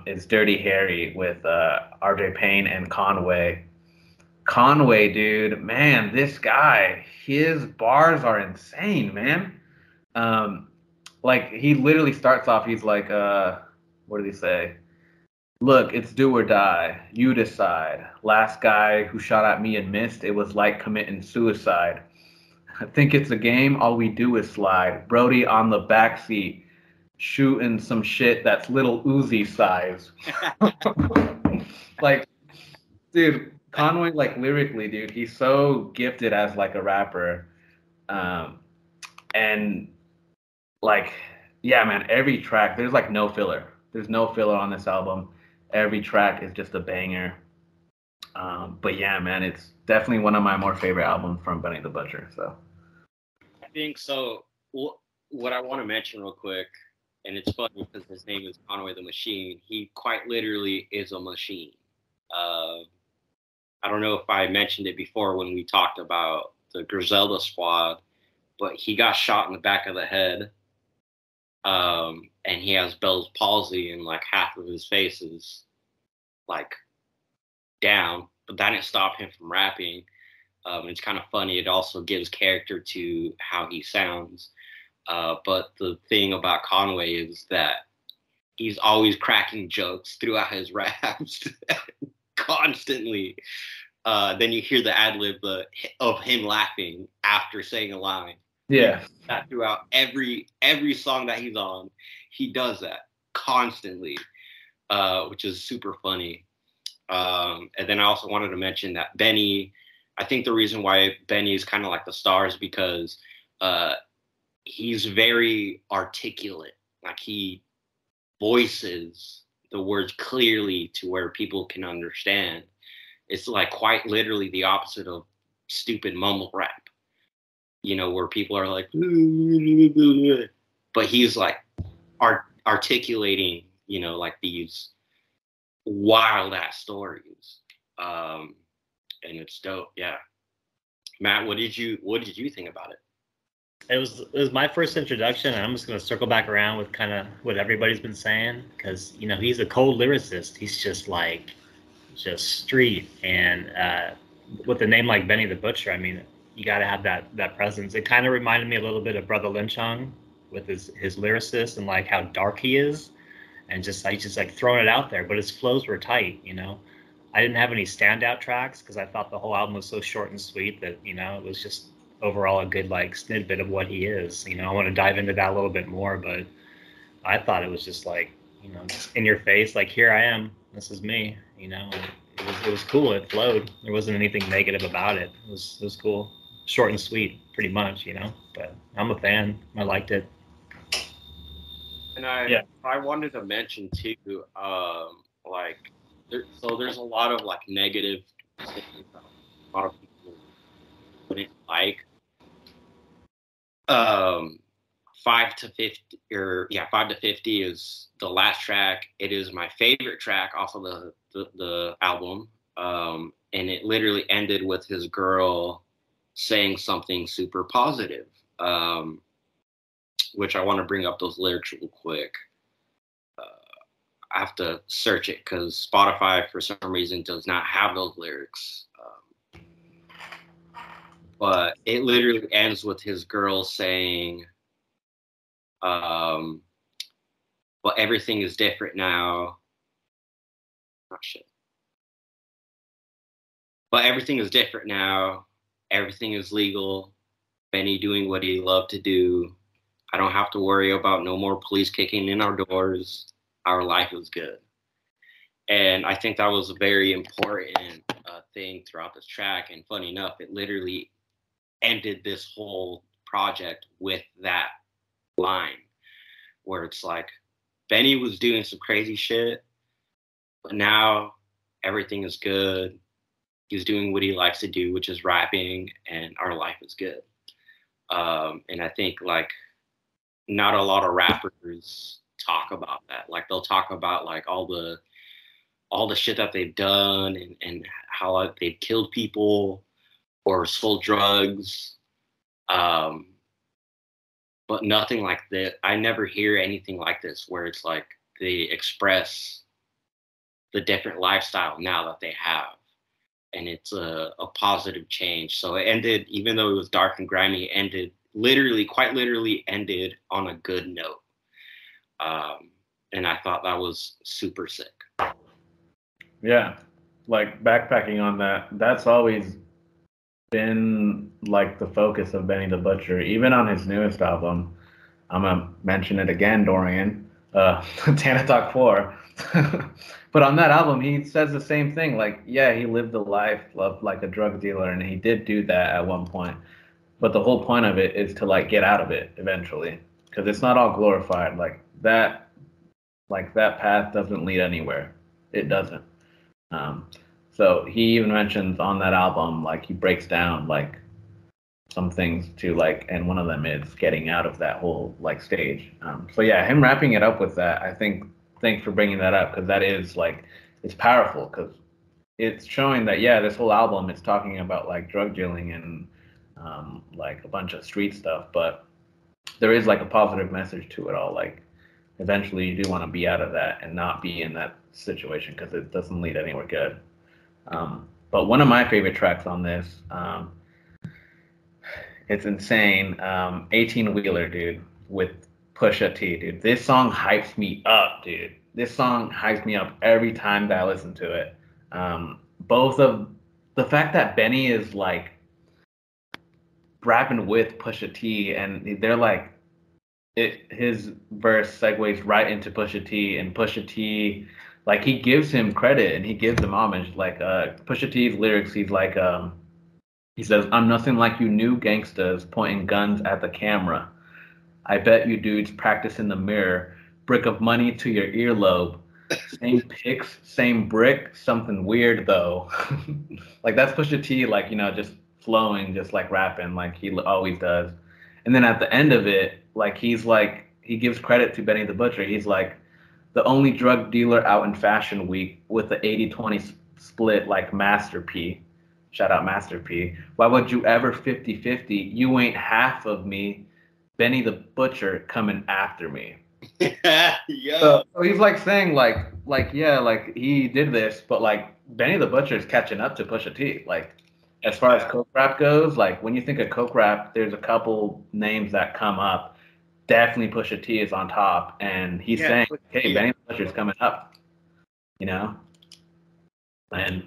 is Dirty Harry with RJ Payne and Conway. Conway, dude, man, this guy, his bars are insane, man. Like, he literally starts off, he's like, what did he say? Look, it's do or die. You decide. Last guy who shot at me and missed, it was like committing suicide. I think it's a game. All we do is slide. Brody on the backseat, shooting some shit that's little Uzi size. Like, dude. Conway, like, lyrically, dude, he's so gifted as, like, a rapper. And, like, yeah, man, every track, there's, like, no filler. There's no filler on this album. Every track is just a banger. But, yeah, man, it's definitely one of my more favorite albums from Benny the Butcher, so. I think so. What I want to mention real quick, and it's funny because his name is Conway the Machine. He quite literally is a machine. I don't know if I mentioned it before when we talked about the Griselda squad, but he got shot in the back of the head, and he has Bell's palsy and like half of his face is like down, but that didn't stop him from rapping. It's kind of funny. It also gives character to how he sounds. But the thing about Conway is that he's always cracking jokes throughout his raps. Constantly. Then you hear the ad-lib of him laughing after saying a line. Yeah. That throughout every song that he's on, he does that constantly, which is super funny. And then I also wanted to mention that Benny, I think the reason why Benny is kind of like the star is because he's very articulate. Like, he voices the words clearly to where people can understand. It's like quite literally the opposite of stupid mumble rap, you know, where people are like, but he's like articulating, you know, like these wild ass stories. And it's dope. Yeah. Matt, what did you think about it? It was my first introduction, and I'm just going to circle back around with kind of what everybody's been saying, because, you know, he's a cold lyricist. He's just, like, just street. And with a name like Benny the Butcher, I mean, you got to have that presence. It kind of reminded me a little bit of Brother Lynchung with his lyricist and, like, how dark he is. And just throwing it out there. But his flows were tight, you know. I didn't have any standout tracks because I thought the whole album was so short and sweet that, you know, it was just overall a good like snippet of what he is. You know, I want to dive into that a little bit more, but I thought it was just like, you know, just in your face, like, here I am, this is me, you know. It was cool. It flowed. There wasn't anything negative about it. It was cool, short and sweet, pretty much, you know. But I'm a fan. I liked it. And I wanted to mention too, like, there's a lot of like negative things, a lot of people wouldn't like. 5 to 50 is the last track. It is my favorite track off of the album. And it literally ended with his girl saying something super positive, which I want to bring up those lyrics real quick. I have to search it because Spotify, for some reason, does not have those lyrics. But it literally ends with his girl saying, well, everything is different now. Oh, shit. But everything is different now. Everything is legal. Benny doing what he loved to do. I don't have to worry about no more police kicking in our doors. Our life was good. And I think that was a very important thing throughout this track. And funny enough, it literally ended this whole project with that line where it's like, Benny was doing some crazy shit, but now everything is good. He's doing what he likes to do, which is rapping, and our life is good. And I think, like, not a lot of rappers talk about that. Like, they'll talk about, like, all the shit that they've done and how, like, they've killed people or sold drugs. But nothing like that. I never hear anything like this where it's, like, they express the different lifestyle now that they have. And it's a positive change. So it ended, even though it was dark and grimy, it ended quite literally ended on a good note. And I thought that was super sick. Yeah, like backpacking on that, that's always been like the focus of Benny the Butcher, even on his newest album. I'm going to mention it again, Dorian, Tana Talk 4. But on that album, he says the same thing. Like, yeah, he lived a life of like a drug dealer, and he did do that at one point. But the whole point of it is to like get out of it eventually, because it's not all glorified. Like that path doesn't lead anywhere. It doesn't. So he even mentions on that album, like he breaks down like some things to like, and one of them is getting out of that whole like stage. So yeah, him wrapping it up with that, I think. Thanks for bringing that up, because that is like, it's powerful, because it's showing that, yeah, this whole album is talking about like drug dealing and like a bunch of street stuff, but there is like a positive message to it all. Like eventually you do want to be out of that and not be in that situation, because it doesn't lead anywhere good. But one of my favorite tracks on this, it's insane, 18 Wheeler, dude, with Pusha T, dude. This song hypes me up, dude. This song hypes me up every time that I listen to it. Both of the fact that Benny is like rapping with Pusha T, and they're like, his verse segues right into Pusha T, and Pusha T, like, he gives him credit and he gives him homage. Like Pusha T's lyrics, he's like, he says, "I'm nothing like you new gangsters pointing guns at the camera. I bet you dudes practice in the mirror. Brick of money to your earlobe. Same picks, same brick. Something weird though." Like that's Pusha T, like, you know, just flowing, just like rapping, like he always does. And then at the end of it, like he's like, he gives credit to Benny the Butcher. He's like, the only drug dealer out in Fashion Week with the 80-20 split, like Master P. Shout out Master P. Why would you ever 50-50? You ain't half of me. Benny the Butcher coming after me. Yeah. So he's like saying like yeah, like he did this, but like Benny the Butcher is catching up to Pusha T. Like as far as coke rap goes, like when you think of coke rap, there's a couple names that come up. Definitely Pusha T is on top, and he's saying, "Hey, Benny the Butcher's coming up," you know. And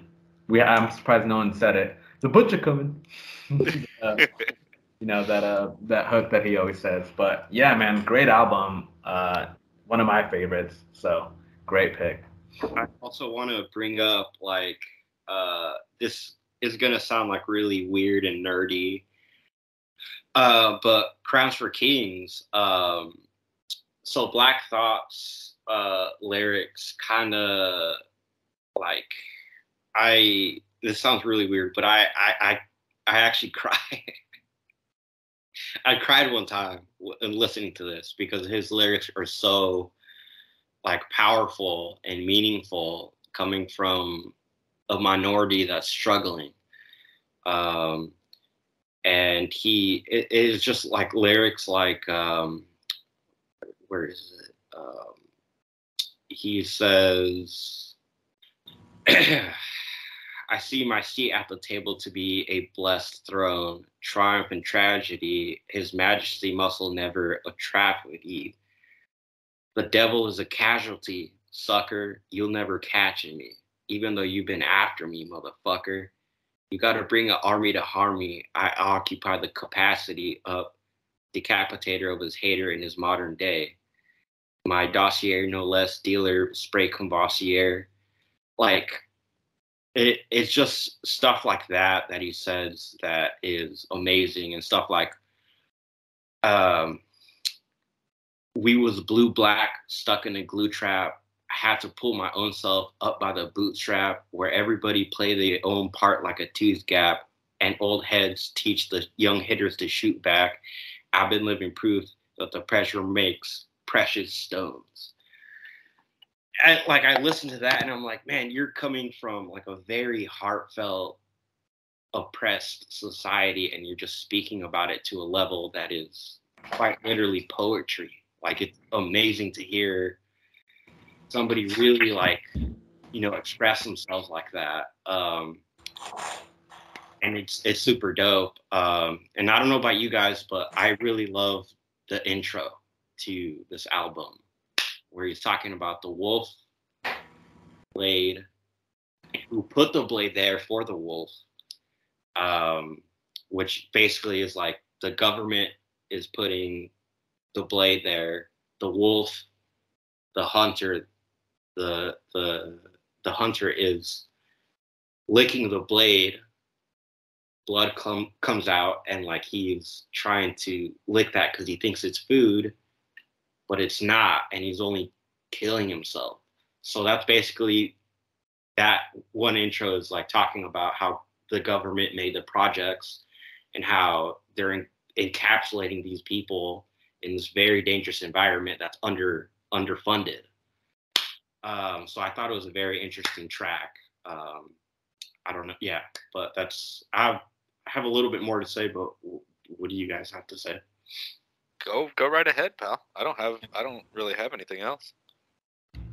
I'm surprised no one said it. The Butcher coming. You know, that hook that he always says. But yeah, man, great album. One of my favorites. So great pick. I also want to bring up, like, this is going to sound like really weird and nerdy. But Crowns for Kings. So Black Thought's lyrics kind of like, this sounds really weird, but I actually cried. I cried one time in listening to this because his lyrics are so like powerful and meaningful, coming from a minority that's struggling. And it is just like lyrics like, where is it? He says, I see my seat at the table to be a blessed throne, triumph and tragedy. His majesty muscle never a trap would eat. The devil is a casualty, sucker. You'll never catch me, even though you've been after me, motherfucker. You got to bring an army to harm me. I occupy the capacity of decapitator of his hater in his modern day. My dossier, no less, dealer, spray combossier. Like, it's just stuff like that he says that is amazing, and stuff like we was blue black stuck in a glue trap. I had to pull my own self up by the bootstrap, where everybody play their own part like a tooth gap, and old heads teach the young hitters to shoot back. I've been living proof that the pressure makes precious stones. I listened to that and I'm like, man, you're coming from like a very heartfelt, oppressed society, and you're just speaking about it to a level that is quite literally poetry. Like, it's amazing to hear somebody really like, you know, express themselves like that. And it's super dope. And I don't know about you guys, but I really love the intro to this album, where he's talking about the wolf blade, who put the blade there for the wolf, which basically is like the government is putting the blade there. The wolf, the hunter, the hunter is licking the blade. Blood comes out, and like he's trying to lick that because he thinks it's food, but it's not, and he's only killing himself. So that's basically that one intro is like talking about how the government made the projects and how they're encapsulating these people in this very dangerous environment that's underfunded. So I thought it was a very interesting track. I don't know. Yeah, but that's, I have a little bit more to say, but what do you guys have to say? Go right ahead, pal. I don't really have anything else.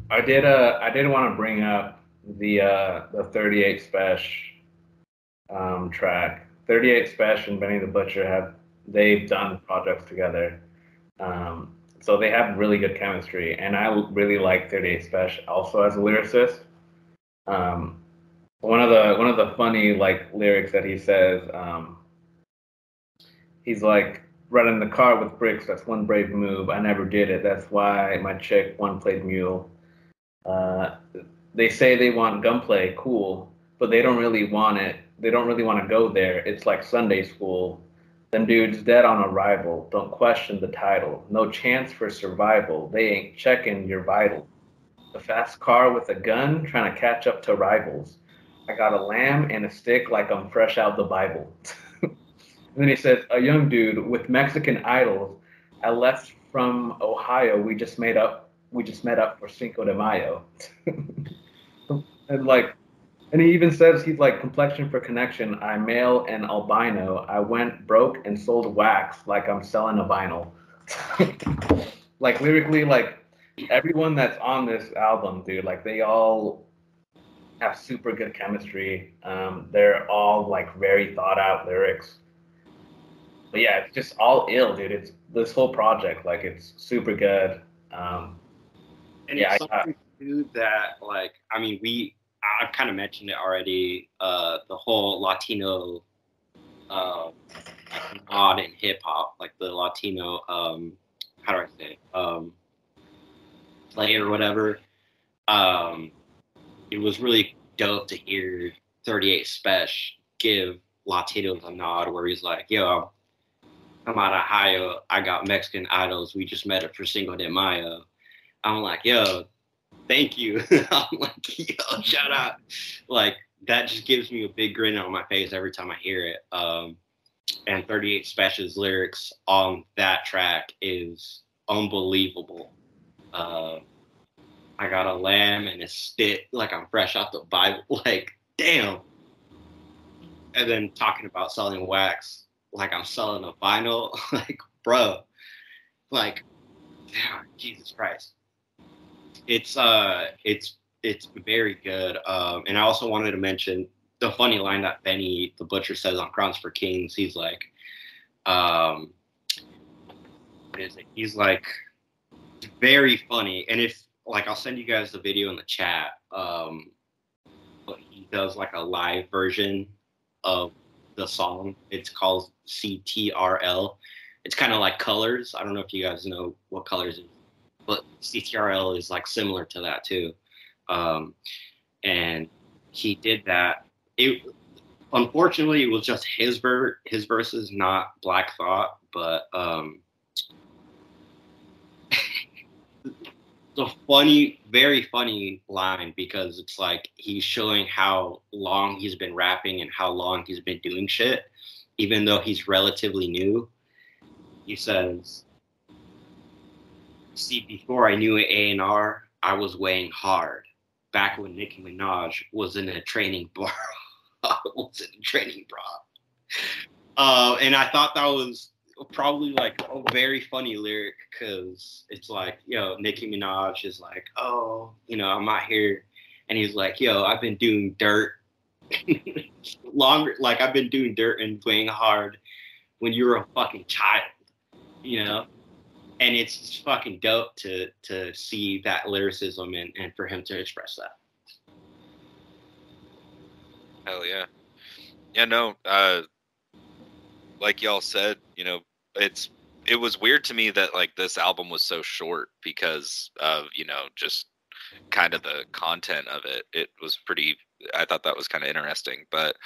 I did want to bring up the 38 Spesh track. 38 Spesh and Benny the Butcher they've done projects together. So they have really good chemistry, and I really like 38 Spesh also as a lyricist. One of the funny like lyrics that he says, he's like, running the car with bricks, that's one brave move. I never did it. That's why my chick one played mule. They say they want gunplay, cool, but they don't really want it. They don't really want to go there. It's like Sunday school. Them dudes dead on arrival. Don't question the title. No chance for survival. They ain't checking your vital. The fast car with a gun trying to catch up to rivals. I got a lamb and a stick like I'm fresh out the Bible. And then he says, a young dude with Mexican idols. I left from Ohio. We just met up for Cinco de Mayo. and he even says he's like complexion for connection. I'm male and albino. I went broke and sold wax like I'm selling a vinyl. Like lyrically, like everyone that's on this album, dude, like they all have super good chemistry. They're all like very thought out lyrics. But yeah, it's just all ill, dude. It's this whole project, like it's super good. And yeah, it's something too that, like, I mean, I've kind of mentioned it already. The whole Latino odd in hip hop, like the Latino, how do I say it? Play or whatever. It was really dope to hear 38 Spesh give Latinos a nod, where he's like, yo, I'm out of Ohio. I got Mexican idols. We just met up for Cinco de Mayo. I'm like, yo, thank you. I'm like, yo, shout out. Like, that just gives me a big grin on my face every time I hear it. and 38 Spesh's lyrics on that track is unbelievable. I got a lamb and a stick, like I'm fresh out the Bible, like damn. And then talking about selling wax, like I'm selling a vinyl, like bro, like damn, Jesus Christ. It's very good. And I also wanted to mention the funny line that Benny the Butcher says on Crowns for Kings. He's like, what is it? He's like, very funny. And if, like, I'll send you guys the video in the chat. But he does like a live version of the song. It's called CTRL. It's kind of like Colors. I don't know if you guys know what Colors is, but CTRL is like similar to that too. And he did that. It unfortunately it was just his verses, not Black Thought, but the funny, very funny line, because it's like he's showing how long he's been rapping and how long he's been doing shit, even though he's relatively new. He says, see, before I knew A&R, I was weighing hard. Back when Nicki Minaj was in a training bra. And I thought that was probably like a very funny lyric, because it's like, yo, Nicki Minaj is like, oh, you know, I'm out here. And he's like, yo, I've been doing dirt longer. Like, I've been doing dirt and weighing hard when you were a fucking child, you know? And it's just fucking dope to see that lyricism and for him to express that. Hell yeah. Yeah, no, like y'all said, you know, it was weird to me that like this album was so short because of, you know, just kind of the content of it. It was pretty, I thought that was kind of interesting, but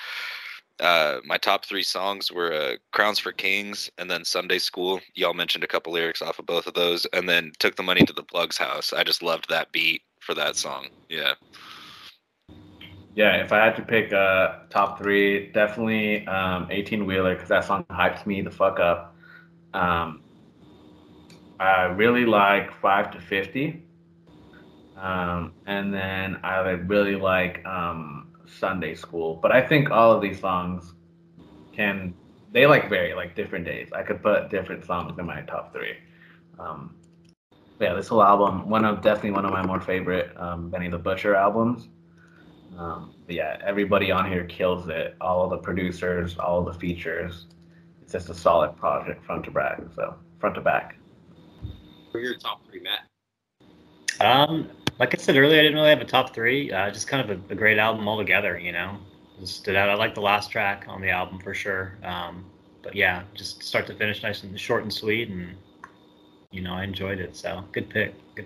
my top three songs were Crowns for Kings and then Sunday School. Y'all mentioned a couple lyrics off of both of those, and then Took the Money to the Plug's House. I just loved that beat for that song. Yeah. Yeah, if I had to pick top three, definitely 18-Wheeler, because that song hypes me the fuck up. I really like 5 to 50. And then I really like... Sunday School, but I think all of these songs they like vary, like different days. I could put different songs in my top three. Yeah, this whole album, definitely one of my more favorite Benny the Butcher albums. But yeah, everybody on here kills it. All of the producers, all of the features. It's just a solid project front to back. So front to back. For your top three, Matt. Like I said earlier, I didn't really have a top three. Just kind of a great album altogether, you know. Just stood out. I like the last track on the album for sure. But yeah, just start to finish, nice and short and sweet, and you know, I enjoyed it. So good pick. I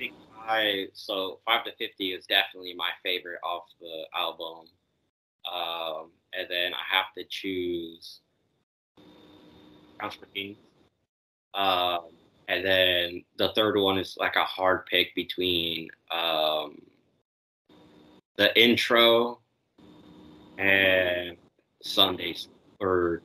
think 5 to 50 is definitely my favorite off the album. And then I have to choose House for Kings. And then the third one is like a hard pick between the intro and Sunday School. But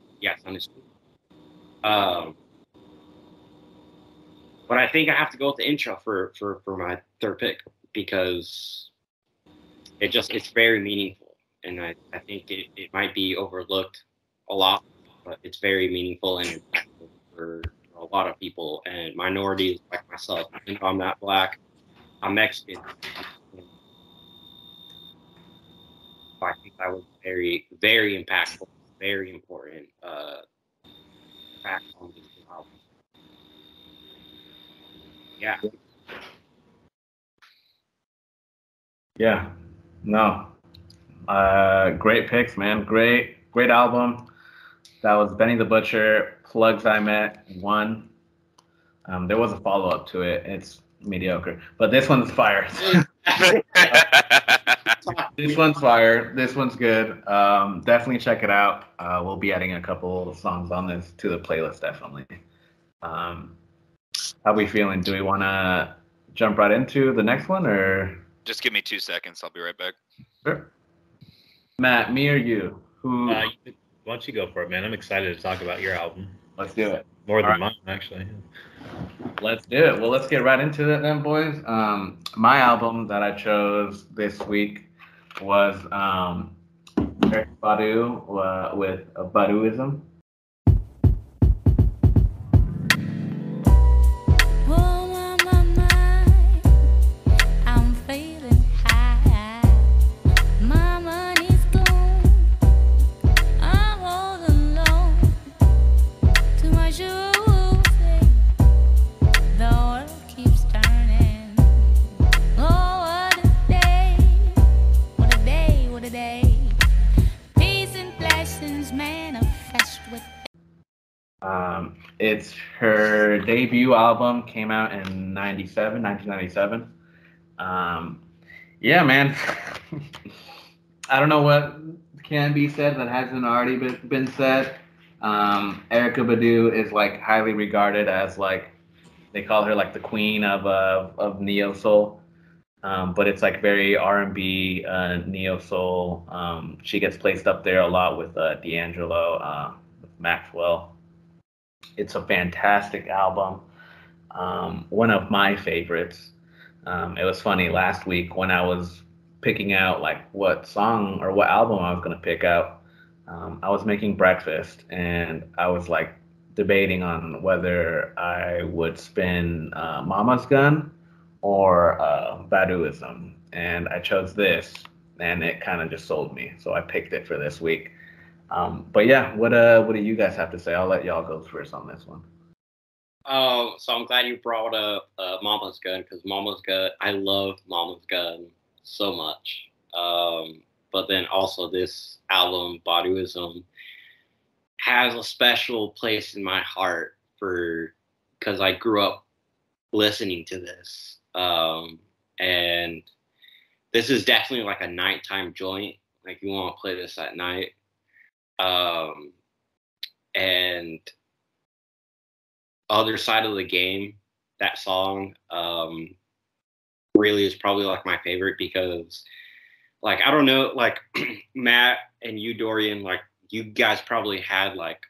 I think I have to go with the intro for my third pick, because it's very meaningful. And I think it might be overlooked a lot, but it's very meaningful and impactful for a lot of people and minorities like myself. You know, I'm not black, I'm Mexican. I think that was very, very impactful, very important fact on this album. Yeah. Yeah. No. Great picks, man. Great album. That was Benny the Butcher, Plugs I Met 1. There was a follow-up to it. It's mediocre. But this one's fire. This one's fire. This one's good. Definitely check it out. We'll be adding a couple songs on this to the playlist, definitely. How we feeling? Do we want to jump right into the next one? Or just give me 2 seconds. I'll be right back. Sure. Matt, me or you? Who... Why don't you go for it, man? I'm excited to talk about your album. Let's do it. More than mine, actually. Let's do it. Well, let's get right into it then, boys. My album that I chose this week was Erykah Badu with Baduizm. It's her debut album, came out in 1997. Yeah, man. I don't know what can be said that hasn't already been said. Erykah Badu is like highly regarded as like, they call her like the queen of neo soul. But it's like very R&B neo soul. She gets placed up there a lot with D'Angelo, with Maxwell. It's a fantastic album, one of my favorites. It was funny, last week when I was picking out like what song or what album I was going to pick out, I was making breakfast and I was like debating on whether I would spin Mama's Gun or Baduizm. And I chose this and it kind of just sold me. So I picked it for this week. But yeah, what do you guys have to say? I'll let y'all go first on this one. So I'm glad you brought up Mama's Gun, because Mama's Gun, I love Mama's Gun so much. But then also this album, Baduizm, has a special place in my heart for, because I grew up listening to this. And this is definitely like a nighttime joint. Like you want to play this at night. And Other Side of the Game, that song, really is probably like my favorite, because like, I don't know, like Matt and you, Dorian, like you guys probably had like,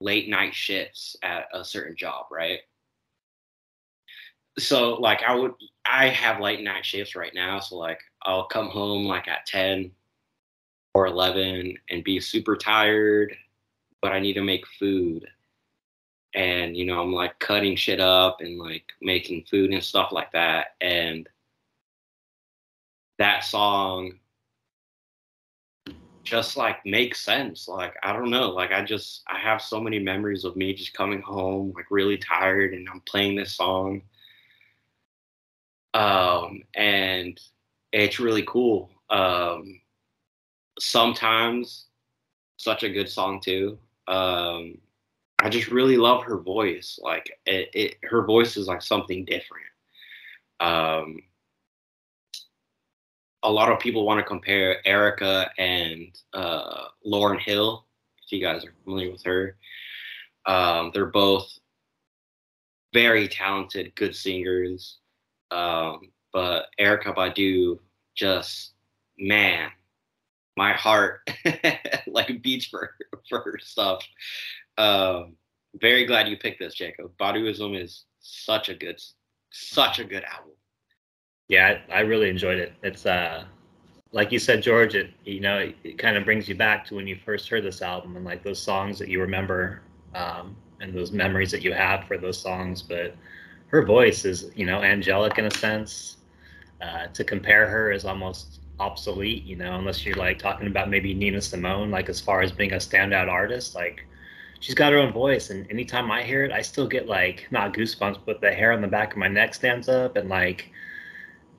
late night shifts at a certain job, right? So like I have late night shifts right now. So like, I'll come home like at 10 or 11 and be super tired, but I need to make food. And, you know, I'm like cutting shit up and like making food and stuff like that. And that song just like makes sense. Like, I don't know. Like, I have so many memories of me just coming home, like really tired, and I'm playing this song. And it's really cool. Sometimes, such a good song too. I just really love her voice. Like her voice is like something different. A lot of people want to compare Erykah and Lauryn Hill, if you guys are familiar with her. They're both very talented, good singers. But Erykah Badu, just, man, my heart like beats for her stuff. Very glad you picked this, Jacob. Baduizm is such a good album. Yeah, I really enjoyed it. It's like you said, George, it kind of brings you back to when you first heard this album, and like those songs that you remember, and those memories that you have for those songs. But her voice is, angelic in a sense. To compare her is almost obsolete, unless you're like talking about maybe Nina Simone, like as far as being a standout artist. Like, she's got her own voice, and anytime I hear it, I still get like, not goosebumps, but the hair on the back of my neck stands up, and like,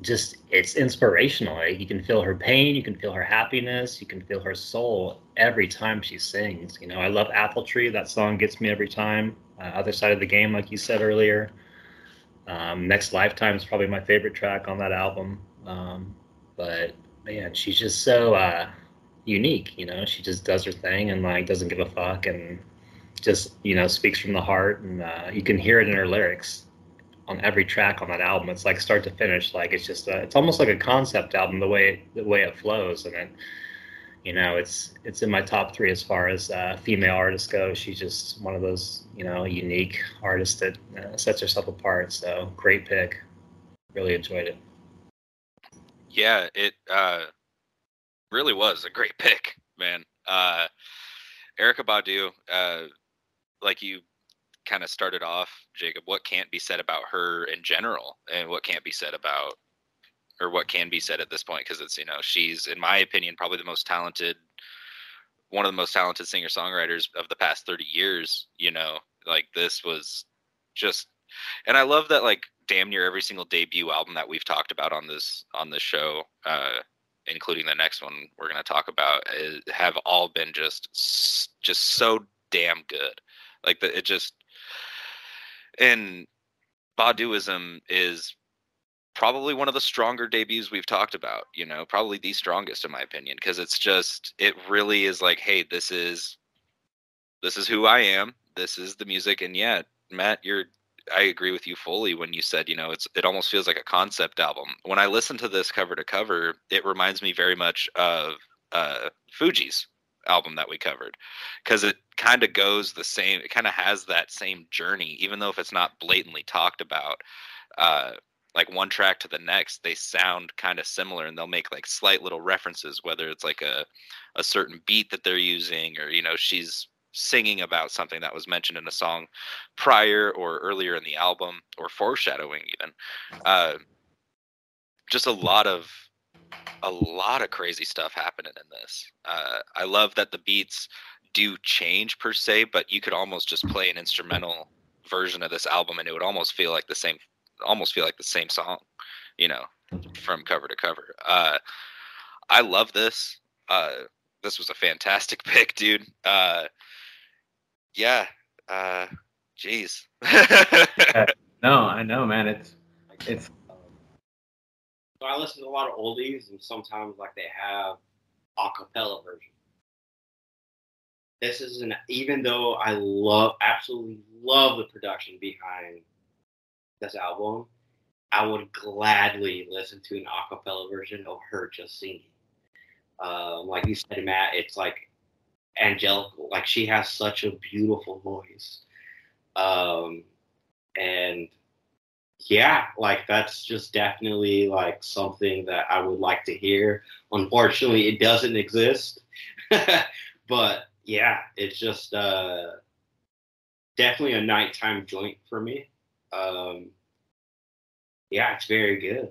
just, it's inspirational. Like, you can feel her pain, you can feel her happiness, you can feel her soul every time she sings. I love Apple Tree. That song gets me every time. Other Side of the Game, like you said earlier. Next Lifetime is probably my favorite track on that album. But man, she's just so unique, she just does her thing and like doesn't give a fuck, and just, speaks from the heart. And you can hear it in her lyrics on every track on that album. It's like start to finish, like it's just, it's almost like a concept album, the way it flows. And then, You know, it's in my top three as far as female artists go. She's just one of those, you know, unique artists that sets herself apart. So great pick. Really enjoyed it. Yeah, it really was a great pick, man. Erykah Badu, like you kind of started off, Jacob, what can't be said about her in general and what can't be said about, or what can be said at this point, because it's, you know, she's, in my opinion, probably the most talented, one of the most talented singer-songwriters of the past 30 years, you know, like this was just, and I love that, like, damn near every single debut album that we've talked about on this show, including the next one we're going to talk about, have all been just so damn good. Like, the, it just, and Baduizm is probably one of the stronger debuts we've talked about, you know, probably the strongest in my opinion, because it's just, it really is like, hey, this is who I am. This is the music. And yeah, Matt, I agree with you fully when you said, you know, it almost feels like a concept album. When I listen to this cover to cover, it reminds me very much of Fugees album that we covered, because it kind of goes the same, it kind of has that same journey, even though if it's not blatantly talked about, like one track to the next, they sound kind of similar and they'll make like slight little references, whether it's like a certain beat that they're using, or, you know, she's singing about something that was mentioned in a song prior or earlier in the album, or foreshadowing even. Just a lot of crazy stuff happening in this. I love that the beats do change per se, but you could almost just play an instrumental version of this album and it would almost feel like the same song, you know, from cover to cover. I love this. This was a fantastic pick, dude. Yeah. Jeez. No, I know, man. It's. So I listen to a lot of oldies, and sometimes like they have acapella version. This is even though I absolutely love the production behind this album, I would gladly listen to an acapella version of her just singing. Like you said, Matt, it's like angelical. Like, she has such a beautiful voice. And yeah, like that's just definitely like something that I would like to hear. Unfortunately, it doesn't exist. But yeah, it's just definitely a nighttime joint for me. Yeah, it's very good.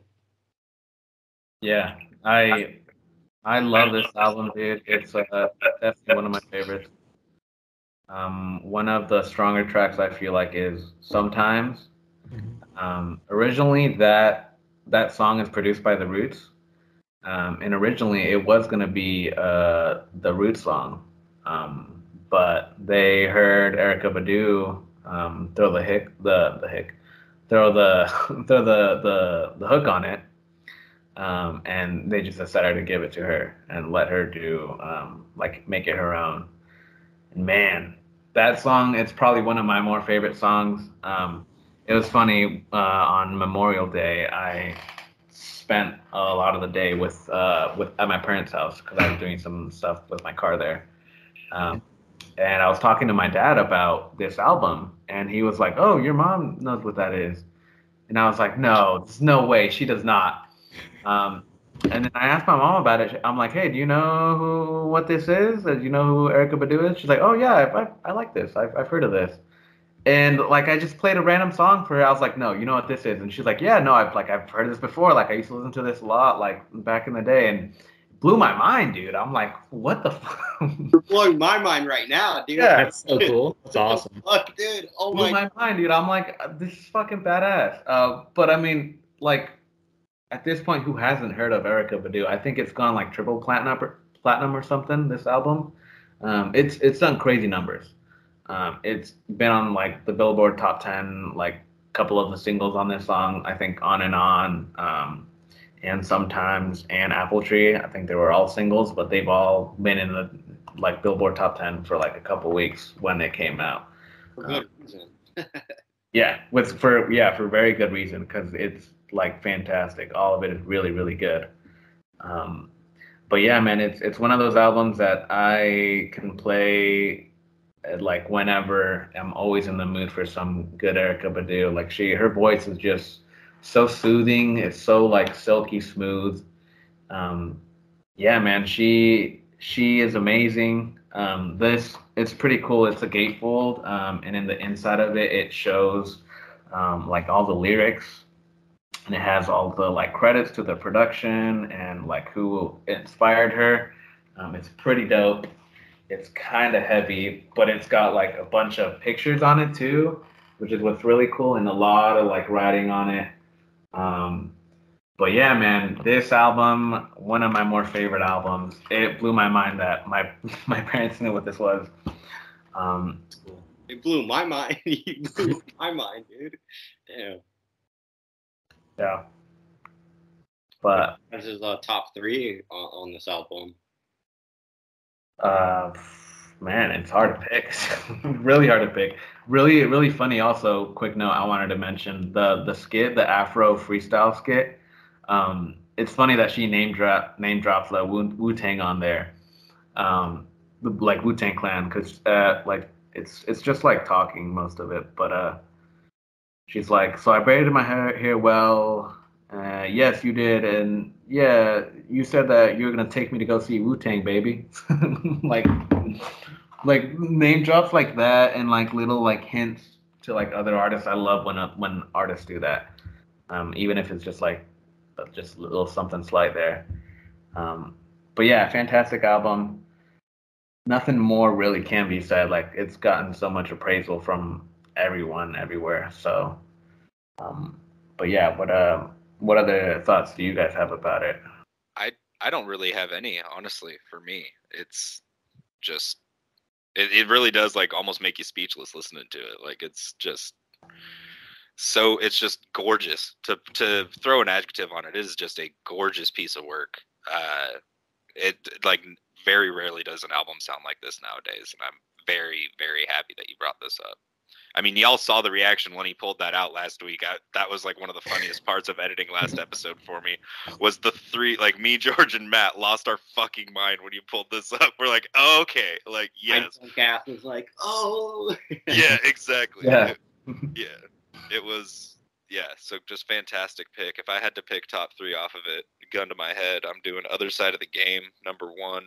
Yeah, I love this album, dude. It's definitely one of my favorites. One of the stronger tracks I feel like is Sometimes. Originally, that song is produced by The Roots, and originally it was going to be the Roots song, but they heard Erykah Badu throw the hook on it, and they just decided to give it to her and let her do like make it her own. Man, that song, it's probably one of my more favorite songs. It was funny, on Memorial Day I spent a lot of the day with at my parents' house because I was doing some stuff with my car there, and I was talking to my dad about this album, and he was like, "Oh, your mom knows what that is." And I was like, "No, there's no way. She does not." And then I asked my mom about it. I'm like, "Hey, do you know what this is? Do you know who Erykah Badu is?" She's like, "Oh, yeah, I like this. I've heard of this." And, like, I just played a random song for her. I was like, "No, you know what this is?" And she's like, "Yeah, no, I've heard this before. Like, I used to listen to this a lot, like, back in the day." And blew my mind, dude. I'm like, what the fuck? You're blowing my mind right now, dude. Yeah, that's so cool. That's awesome. Fuck, dude. Oh, blew my mind, dude. I'm like, this is fucking badass. But I mean, like, at this point, who hasn't heard of Erykah Badu? I think it's gone like triple platinum or something, this album. It's done crazy numbers. It's been on like the Billboard top 10, like couple of the singles on this song, I think On and On, and Sometimes, and Apple Tree. I think they were all singles, but they've all been in the like Billboard top 10 for like a couple weeks when they came out. For good reason. For very good reason, because it's like fantastic. All of it is really, really good. But yeah, man, it's one of those albums that I can play like whenever. I'm always in the mood for some good Erykah Badu. Like her voice is just so soothing. It's so like silky smooth. Yeah, man, she is amazing. It's pretty cool. It's a gatefold, and in the inside of it, it shows like all the lyrics, and it has all the like credits to the production and like who inspired her. It's pretty dope. It's kind of heavy, but it's got like a bunch of pictures on it too, which is what's really cool, and a lot of like writing on it. But yeah, man, this album, one of my more favorite albums. It blew my mind that my parents knew what this was. It blew my mind. You blew my mind, dude. Damn. Yeah. But this is the top three on this album. Man, it's hard to pick. Really hard to pick. Really, really funny. Also, quick note, I wanted to mention the skit, the Afro freestyle skit. It's funny that she name drops the Wu-Tang on there, like Wu-Tang Clan, because like it's just like talking most of it. But she's like, so I braided my hair well. Yes, you did, and yeah, you said that you were gonna take me to go see Wu-Tang, baby. like name drops like that, and like little like hints to like other artists. I love when artists do that, even if it's just like. Just a little something slight there. But yeah, fantastic album. Nothing more really can be said. Like, it's gotten so much appraisal from everyone, everywhere. So, but yeah, what other thoughts do you guys have about it? I don't really have any, honestly. For me, it's just it really does like almost make you speechless listening to it. Like, it's just. So it's just gorgeous to throw an adjective on it. It is just a gorgeous piece of work. It like very rarely does an album sound like this nowadays, and I'm very, very happy that you brought this up. I mean, y'all saw the reaction when he pulled that out last week. That was like one of the funniest parts of editing last episode for me, was the three, like me, George, and Matt lost our fucking mind when you pulled this up. We're like, oh, okay, like, yes. Gaff was like, oh. Yeah, exactly. Yeah. Yeah. It was, yeah, so just fantastic pick. If I had to pick top three off of it, gun to my head, I'm doing Other Side of the Game, number one.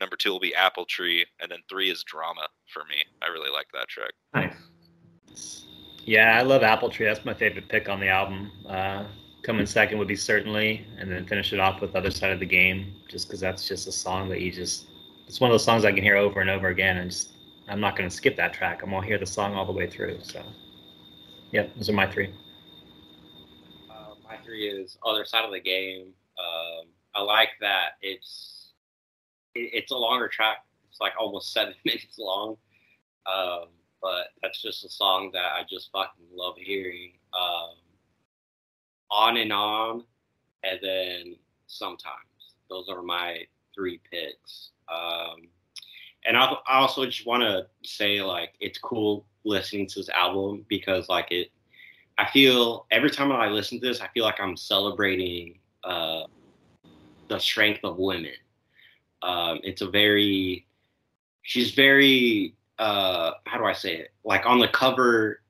Number two will be Apple Tree. And then three is Drama for me. I really like that track. Nice. Yeah, I love Apple Tree. That's my favorite pick on the album. Coming second would be Certainly. And then finish it off with Other Side of the Game, just because that's just a song that you just, it's one of those songs I can hear over and over again. And just, I'm not going to skip that track. I'm going to hear the song all the way through, so. Yeah, those are my three. My three is Other Side of the Game. I like that it's a longer track. It's like almost 7 minutes long. But that's just a song that I just fucking love hearing. On, and then Sometimes. Those are my three picks. And I also just want to say, like, it's cool listening to this album because, like, I feel every time I listen to this, I feel like I'm celebrating the strength of women. It's she's very, how do I say it? Like, on the cover,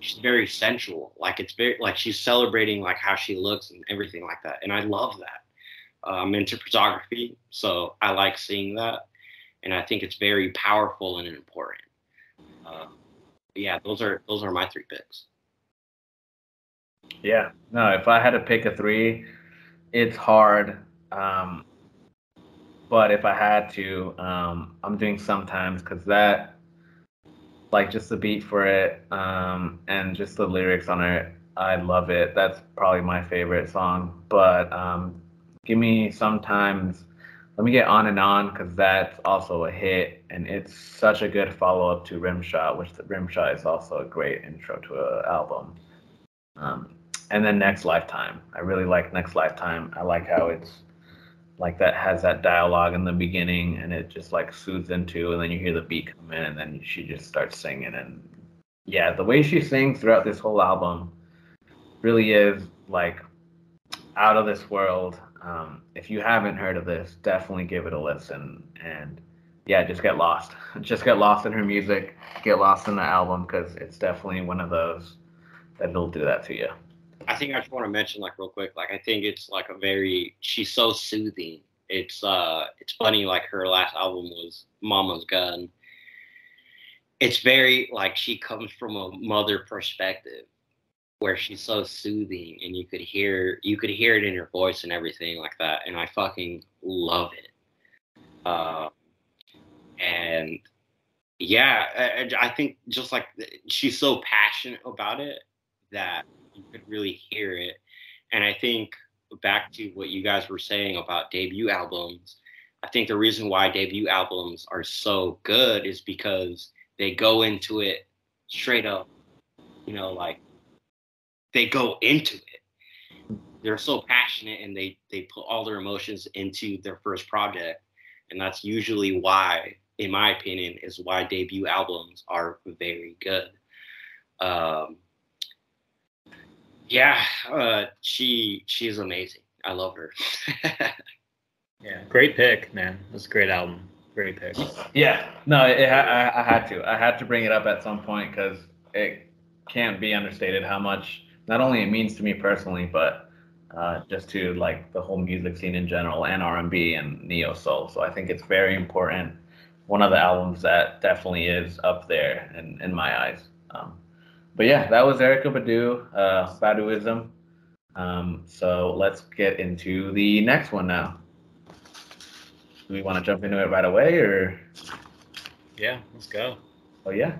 she's very sensual. Like, it's very, like, she's celebrating, like, how she looks and everything like that. And I love that. I'm into photography, so I like seeing that. And I think it's very powerful and important. Yeah, those are my three picks. Yeah, no, if I had to pick a three, it's hard. But if I had to, I'm doing Sometimes, because that, like, just the beat for it, and just the lyrics on it, I love it. That's probably my favorite song. But give me Sometimes. Let me get On, because that's also a hit, and it's such a good follow-up to Rimshot, which Rimshot is also a great intro to an album. And then Next Lifetime. I really like Next Lifetime. I like how it's like that has that dialogue in the beginning, and it just like soothes into, and then you hear the beat come in, and then she just starts singing. And yeah, the way she sings throughout this whole album really is like out of this world. If you haven't heard of this, definitely give it a listen. And yeah, just get lost. Just get lost in her music. Get lost in the album, because it's definitely one of those that it'll do that to you. I think I just want to mention, like, real quick, like, I think it's, like, a very, she's so soothing. It's funny, like, her last album was Mama's Gun. It's very, like, she comes from a mother perspective, where she's so soothing, and you could hear it in her voice and everything like that, and I fucking love it. And yeah, I think just like she's so passionate about it that you could really hear it. And I think back to what you guys were saying about debut albums, I think the reason why debut albums are so good is because they go into it straight up, you know, like they go into it. They're so passionate, and they put all their emotions into their first project. And that's usually why, in my opinion, is why debut albums are very good. She's amazing. I love her. Yeah, great pick, man. That's a great album. Great pick. Yeah, no, I had to bring it up at some point, because it can't be understated how much not only it means to me personally, but just to like the whole music scene in general, and R&B and neo soul. So I think it's very important. One of the albums that definitely is up there in my eyes. But yeah, that was Erykah Badu, Baduizm. So let's get into the next one now. Do we want to jump into it right away, or? Yeah, let's go. Oh yeah.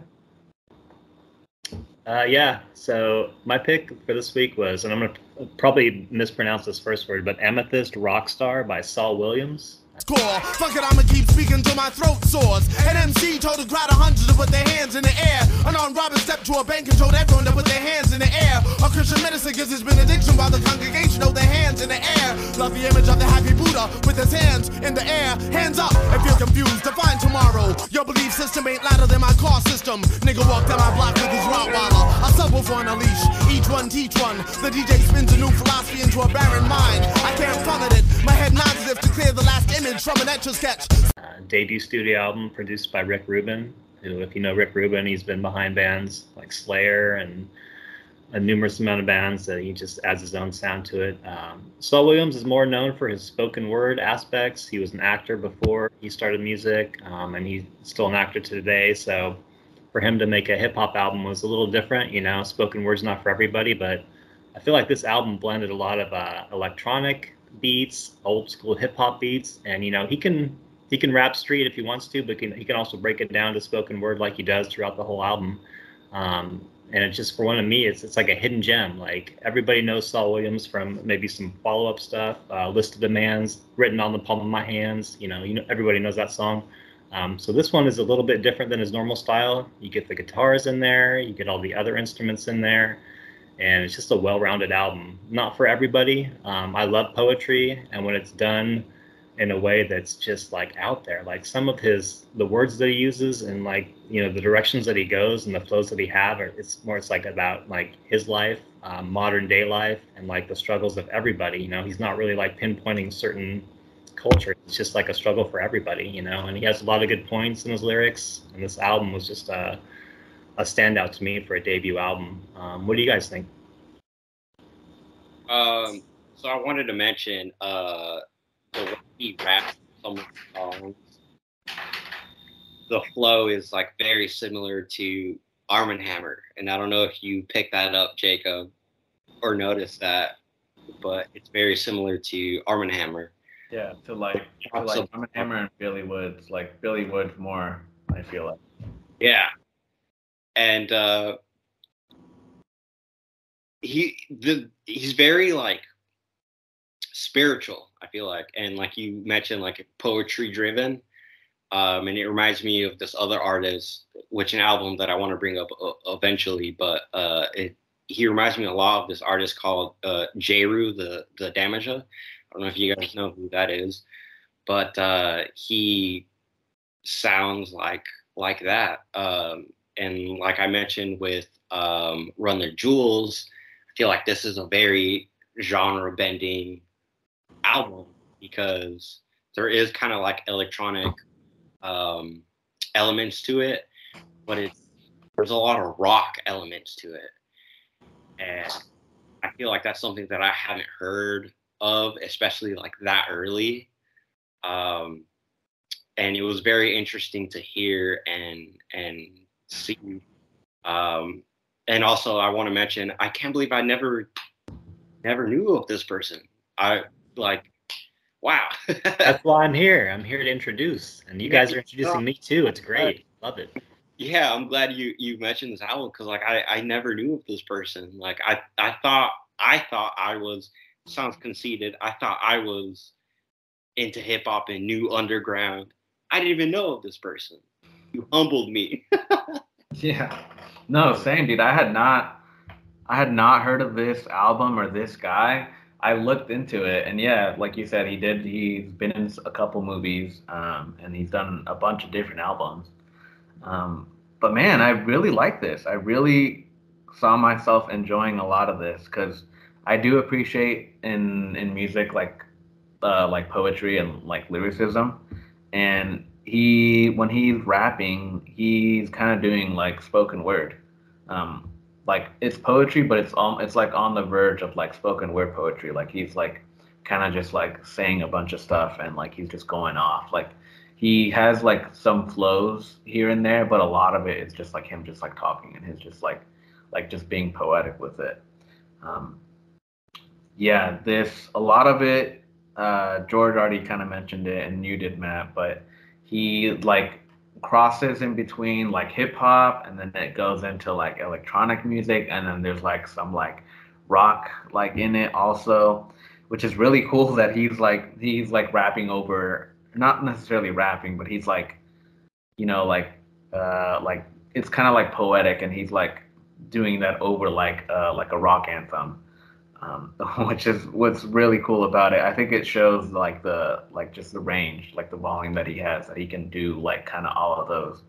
So my pick for this week was, and I'm going to probably mispronounce this first word, but Amethyst Rockstar by Saul Williams. Score. Fuck it, I'ma keep speaking till my throat sores. An MC told a crowd 100 to put their hands in the air. An armed robber stepped to a bank and told everyone to put their hands in the air. A Christian minister gives his benediction while the congregation hold their hands in the air. Love the image of the happy Buddha with his hands in the air. Hands up if you're confused, define tomorrow. Your belief system ain't louder than my car system. Nigga walked down my block with his Rottweiler, a subwoofer on a leash, each one teach one. The DJ spins a new philosophy into a barren mind. I can't follow it, my head nods as if to clear the last image from an extra sketch. Debut studio album produced by Rick Rubin, who, if you know Rick Rubin, he's been behind bands like Slayer and a numerous amount of bands that he just adds his own sound to it. Saul Williams is more known for his spoken word aspects. He was an actor before he started music, and he's still an actor today. So for him to make a hip hop album was a little different, you know, spoken word's not for everybody, but I feel like this album blended a lot of electronic beats, old school hip hop beats, and you know he can rap street if he wants to, but he can also break it down to spoken word like he does throughout the whole album. And it's just, for one of me, it's like a hidden gem. Like, everybody knows Saul Williams from maybe some follow up stuff, List of Demands, Written on the Palm of My Hands. You know everybody knows that song. So this one is a little bit different than his normal style. You get the guitars in there, you get all the other instruments in there. And it's just a well-rounded album. Not for everybody. I love poetry, and when it's done in a way that's just like out there, like some of the words that he uses, and like, you know, the directions that he goes and the flows that he have, it's like about like his life, modern day life, and like the struggles of everybody. You know, he's not really like pinpointing certain culture. It's just like a struggle for everybody, you know, and he has a lot of good points in his lyrics, and this album was just a standout to me for a debut album. What do you guys think? So I wanted to mention the way he raps some of the songs. The flow is like very similar to Armand Hammer, and I don't know if you picked that up, Jacob, or noticed that, but it's very similar to Armand Hammer. Yeah, to like Armand Hammer and Billy Woods, like Billy Woods more, I feel like. Yeah. And he's very like spiritual, I feel like, and like you mentioned, like poetry driven, and it reminds me of this other artist, which an album that I want to bring up eventually, but he reminds me a lot of this artist called Jeru the Damager. I don't know if you guys know who that is, but he sounds like that. And like I mentioned with Run the Jewels, I feel like this is a very genre-bending album, because there is kind of like electronic elements to it, but there's a lot of rock elements to it. And I feel like that's something that I haven't heard of, especially like that early. And it was very interesting to hear and see. And also, I want to mention, I can't believe I never knew of this person. Wow. That's why I'm here. I'm here to introduce. And you guys are introducing me, too. It's great. Love it. Yeah, I'm glad you mentioned this album, because, like, I never knew of this person. Like, I thought I was, sounds conceited, I thought I was into hip-hop and new underground. I didn't even know of this person. You humbled me. Yeah. No, same, dude. I had not heard of this album or this guy. I looked into it, and yeah, like you said, he's been in a couple movies, and he's done a bunch of different albums. But man, I really like this. I really saw myself enjoying a lot of this, because I do appreciate in music, like poetry and like lyricism. And when he's rapping, he's kind of doing like spoken word. Like it's poetry, but it's like on the verge of like spoken word poetry. Like he's like kind of just like saying a bunch of stuff, and like he's just going off. Like he has like some flows here and there, but a lot of it is just like him just like talking, and he's just like just being poetic with it. Yeah, a lot of it. George already kind of mentioned it, and you did, Matt, but he like crosses in between like hip hop, and then it goes into like electronic music, and then there's like some like rock like in it also, which is really cool that he's like rapping over, not necessarily rapping, but he's like, you know, like it's kind of like poetic, and he's like doing that over like a rock anthem. Which is what's really cool about it. I think it shows like just the range, like the volume that he has, that he can do like kind of all of those.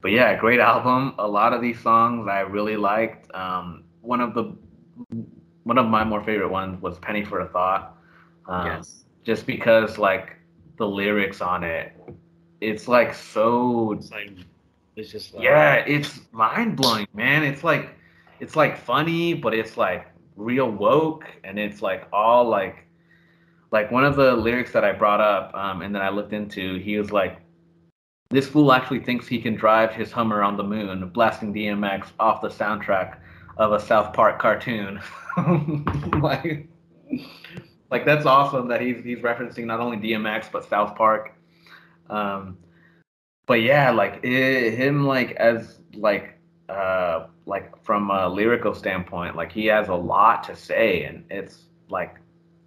But yeah, great album. A lot of these songs I really liked. One of my more favorite ones was "Penny for a Thought." Yes. Just because like the lyrics on it, it's like so. It's just. Like, yeah, it's mind blowing, man. It's like funny, but it's like real woke, and it's like all like one of the lyrics that I brought up, and then I looked into, he was like, "This fool actually thinks he can drive his Hummer on the moon, blasting DMX off the soundtrack of a South Park cartoon." like that's awesome that he's referencing not only DMX but South Park. But yeah, like him like as like from a lyrical standpoint, like he has a lot to say, and it's like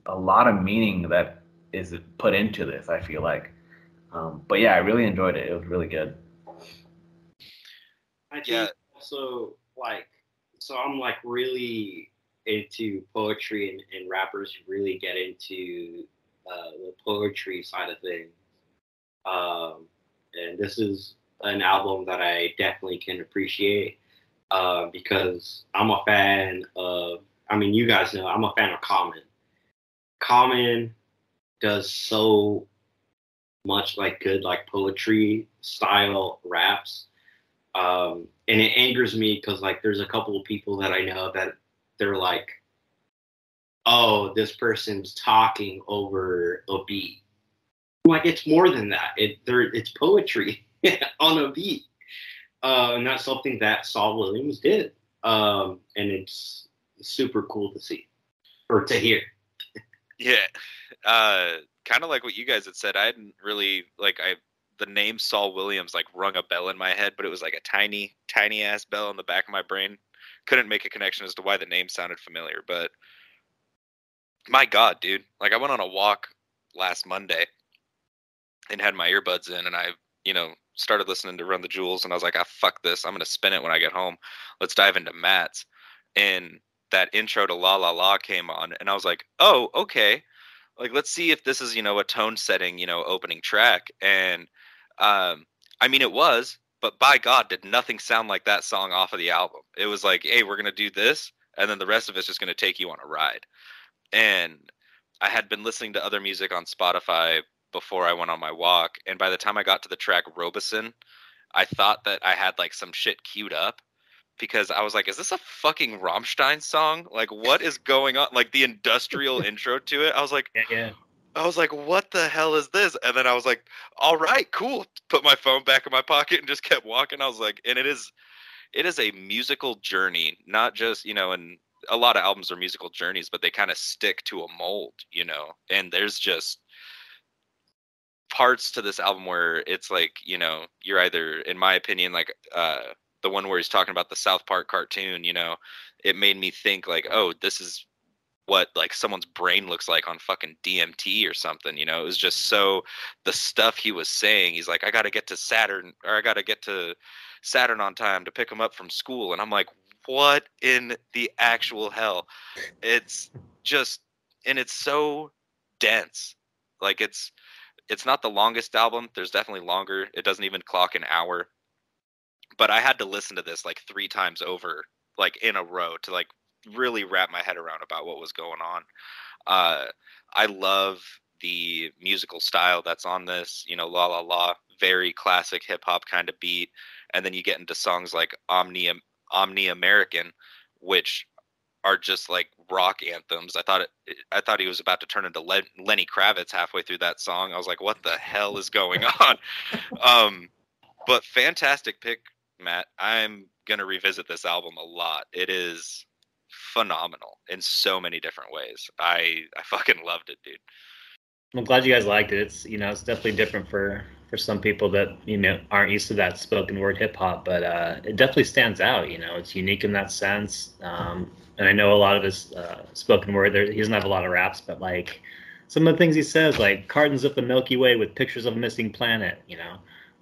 a lot of meaning that is put into this, I feel like. But yeah, I really enjoyed it. It was really good. I think also like, so I'm like really into poetry, and rappers really get into the poetry side of things. And this is an album that I definitely can appreciate. Because I'm a fan of, I mean, you guys know, I'm a fan of Common. Common does so much like good, like poetry style raps. And it angers me because like there's a couple of people that I know that they're like, "Oh, this person's talking over a beat." I'm like, it's more than that. It's poetry on a beat. And that's something that Saul Williams did. And it's super cool to see or to hear. Yeah. Kind of like what you guys had said. I hadn't really, the name Saul Williams, like, rung a bell in my head, but it was like a tiny, tiny ass bell in the back of my brain. Couldn't make a connection as to why the name sounded familiar, but my God, dude. Like, I went on a walk last Monday and had my earbuds in, and I, started listening to Run the Jewels, and I was like, fuck this. I'm going to spin it when I get home. Let's dive into Matt's. And that intro to La La La came on, and I was like, oh, okay. Like, let's see if this is, a tone setting, opening track. And, I mean, it was, but by God, did nothing sound like that song off of the album. It was like, hey, we're going to do this, and then the rest of it's just going to take you on a ride. And I had been listening to other music on Spotify before I went on my walk, and by the time I got to the track Robeson, I thought that I had like some shit queued up, because I was like, is this a fucking Rammstein song? Like, what is going on? Like, the industrial intro to it. I was like, yeah. I was like, what the hell is this? And then I was like, all right, cool. Put my phone back in my pocket and just kept walking. I was like, and it is a musical journey, not just, and a lot of albums are musical journeys, but they kind of stick to a mold, and there's just parts to this album where it's like, you're either, in my opinion, like, the one where he's talking about the South Park cartoon, it made me think like, oh, this is what like someone's brain looks like on fucking DMT or something, it was just so the stuff he was saying, he's like, I got to get to Saturn, or I got to get to Saturn on time to pick him up from school. And I'm like, what in the actual hell? It's just, and it's so dense. Like it's not the longest album. There's definitely longer. It doesn't even clock an hour. But I had to listen to this like 3 times over, like in a row, to like really wrap my head around about what was going on. I love the musical style that's on this, La La La, very classic hip hop kind of beat. And then you get into songs like Omni American, which are just like rock anthems. I thought he was about to turn into Lenny Kravitz halfway through that song. I was like, what the hell is going on? But fantastic pick, Matt. I'm going to revisit this album a lot. It is phenomenal in so many different ways. I fucking loved it, dude. I'm glad you guys liked it. It's, it's definitely different for some people that, aren't used to that spoken word hip hop, but it definitely stands out. It's unique in that sense. And I know a lot of his spoken word, he doesn't have a lot of raps, but like some of the things he says, like cartons of the Milky Way with pictures of a missing planet,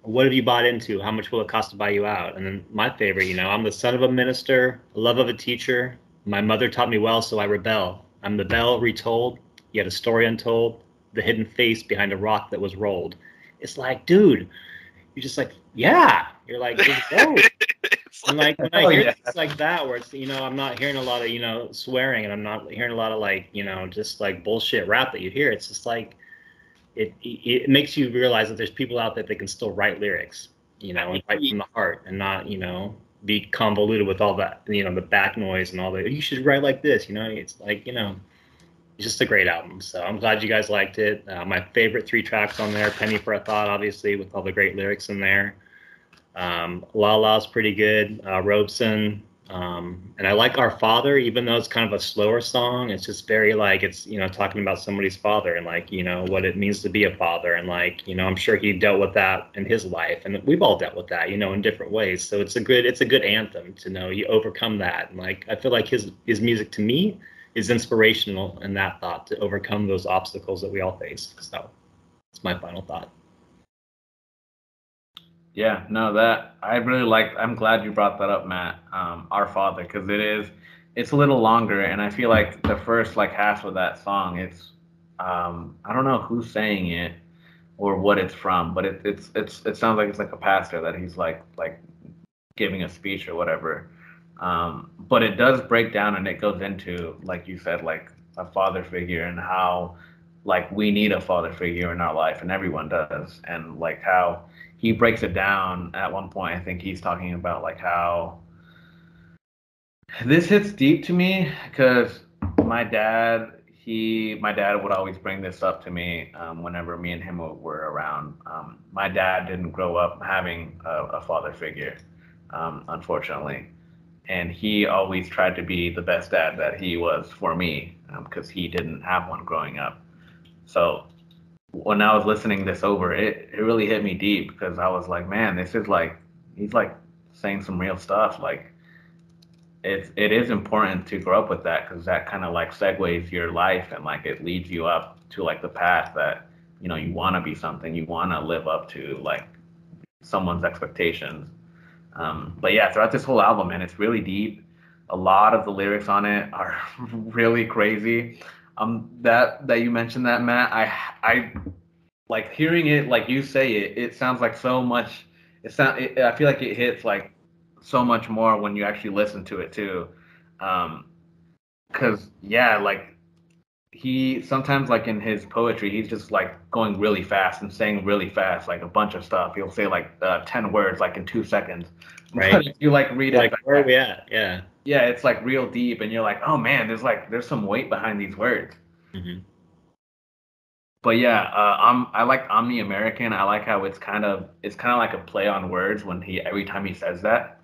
What have you bought into? How much will it cost to buy you out? And then my favorite, I'm the son of a minister, love of a teacher. My mother taught me well, so I rebel. I'm the bell retold, yet a story untold, the hidden face behind a rock that was rolled. It's like, dude, you're just like, yeah. You're like, oh. And like when I hear things like that, where it's, I'm not hearing a lot of, swearing, and I'm not hearing a lot of like, just like bullshit rap that you hear. It's just like, It makes you realize that there's people out there that can still write lyrics, and write from the heart, and not, be convoluted with all that, the back noise and all that. You should write like this, It's like, it's just a great album. So I'm glad you guys liked it. My favorite 3 tracks on there: "Penny for a Thought," obviously, with all the great lyrics in there. "La La's" pretty good. "Robeson." And I like "Our Father," even though it's kind of a slower song. It's just very like, it's, talking about somebody's father and like, what it means to be a father. And like, I'm sure he dealt with that in his life, and we've all dealt with that, in different ways. So it's a good anthem to know you overcome that. And like, I feel like his music to me is inspirational in that thought, to overcome those obstacles that we all face. So it's my final thought. Yeah, no, that I really liked. I'm glad you brought that up, Matt. "Our Father," because it's a little longer, and I feel like the first like half of that song, it's, I don't know who's saying it or what it's from, but it sounds like it's like a pastor that he's like giving a speech or whatever. But it does break down, and it goes into, like you said, like a father figure, and how like we need a father figure in our life, and everyone does, and like how. He breaks it down at one point. I think he's talking about like how this hits deep to me, because my dad would always bring this up to me whenever me and him were around. My dad didn't grow up having a father figure, unfortunately, and he always tried to be the best dad that he was for me, because he didn't have one growing up. So when I was listening this over, it really hit me deep, because I was like, man, this is like, he's like saying some real stuff. Like, it is important to grow up with that, because that kind of like segues your life, and like it leads you up to like the path that, you want to be something, you want to live up to like someone's expectations. But yeah, throughout this whole album, man, it's really deep. A lot of the lyrics on it are really crazy. That you mentioned that, Matt, I like hearing it, like you say it, it sounds like so much, I feel like it hits like so much more when you actually listen to it too. 'Cause yeah, like he sometimes, like in his poetry, he's just like going really fast and saying really fast, like a bunch of stuff. He'll say like 10 words like in 2 seconds. Right. But if you like read like, it, like, where are we at? Yeah. Yeah, it's like real deep, and you're like, oh man, there's some weight behind these words. Mm-hmm. But yeah, I like omni-American. I like how it's kind of like a play on words when every time he says that.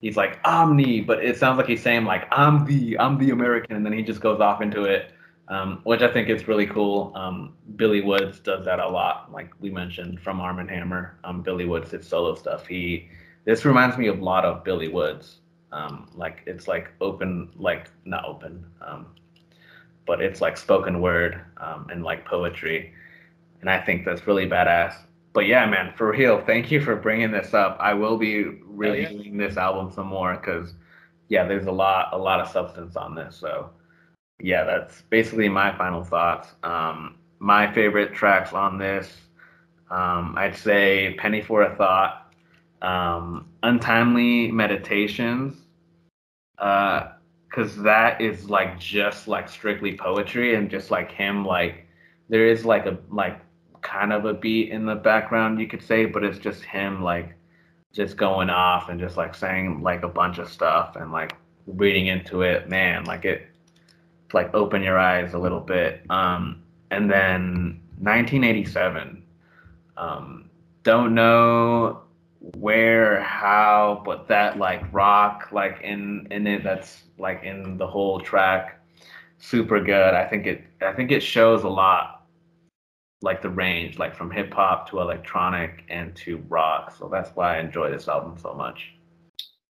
He's like omni, but it sounds like he's saying like I'm the American, and then he just goes off into it. Which I think is really cool. Billy Woods does that a lot, like we mentioned from Armand Hammer. Billy Woods, his solo stuff. This reminds me of a lot of Billy Woods. Like it's like open, like not open, but it's like spoken word and like poetry, and I think that's really badass. But yeah, man, for real, thank you for bringing this up. I will be really doing this album some more because, yeah, there's a lot of substance on this. So. Yeah, that's basically my final thoughts. My favorite tracks on this, I'd say Penny for a Thought, Untimely Meditations, because that is like just like strictly poetry and just like him, like there is like a like kind of a beat in the background, you could say, but it's just him like just going off and just like saying like a bunch of stuff and like reading into it, man, like it like open your eyes a little bit. And then 1987, don't know where or how, but that like rock like in it, that's like in the whole track, super good. I think it shows a lot, like the range, like from hip hop to electronic and to rock. So that's why I enjoy this album so much.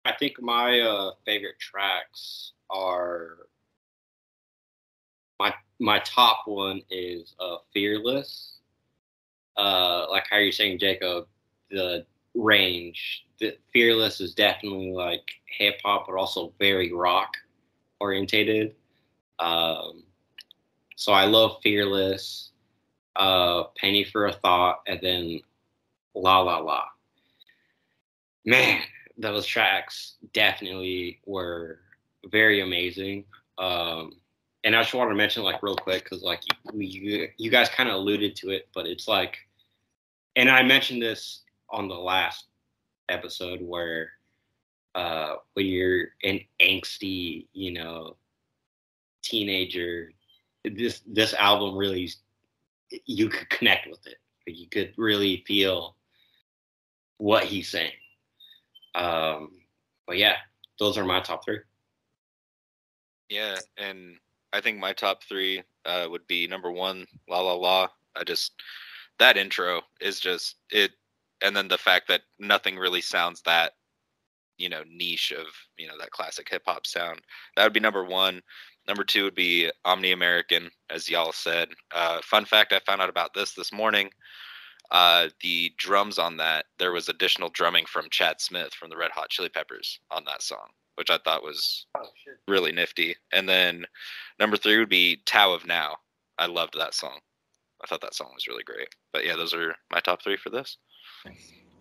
I think my favorite tracks are, my top one is Fearless. Like how you're saying, Jacob, the range. The Fearless is definitely like hip hop, but also very rock orientated. So I love Fearless, Penny for a Thought, and then La La La. Man, those tracks definitely were very amazing. And I just wanted to mention, like, real quick, because, like, you guys kind of alluded to it, but it's, like, and I mentioned this on the last episode where when you're an angsty, you know, teenager, this album really, you could connect with it. You could really feel what he's saying. But, yeah, those are my top three. Yeah, and I think my top three would be number one, La La La. That intro is just it. And then the fact that nothing really sounds that, you know, niche of, you know, that classic hip hop sound. That would be number one. Number two would be omni-American, as y'all said. Fun fact, I found out about this morning. The drums on that, there was additional drumming from Chad Smith from the Red Hot Chili Peppers on that song, which I thought was really nifty. And then number three would be Tao of Now. I loved that song. I thought that song was really great. But yeah, those are my top three for this.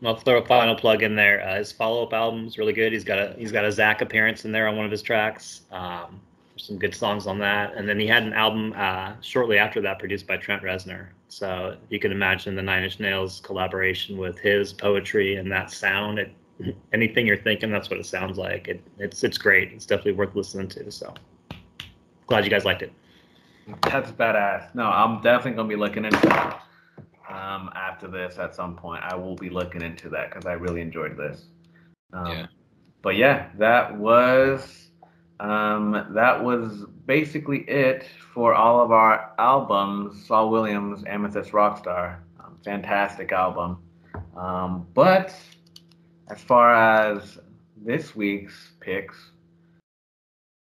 I'll throw a final plug in there. His follow-up album is really good. He's got a Zach appearance in there on one of his tracks. There's some good songs on that. And then he had an album shortly after that produced by Trent Reznor. So you can imagine the Nine Inch Nails collaboration with his poetry and that sound. Anything you're thinking, that's what it sounds like. It's great. It's definitely worth listening to. So glad you guys liked it. That's badass. No, I'm definitely gonna be looking into that after this at some point. I will be looking into that because I really enjoyed this. But yeah, that was basically it for all of our albums. Saul Williams, Amethyst Rockstar, fantastic album. But as far as this week's picks,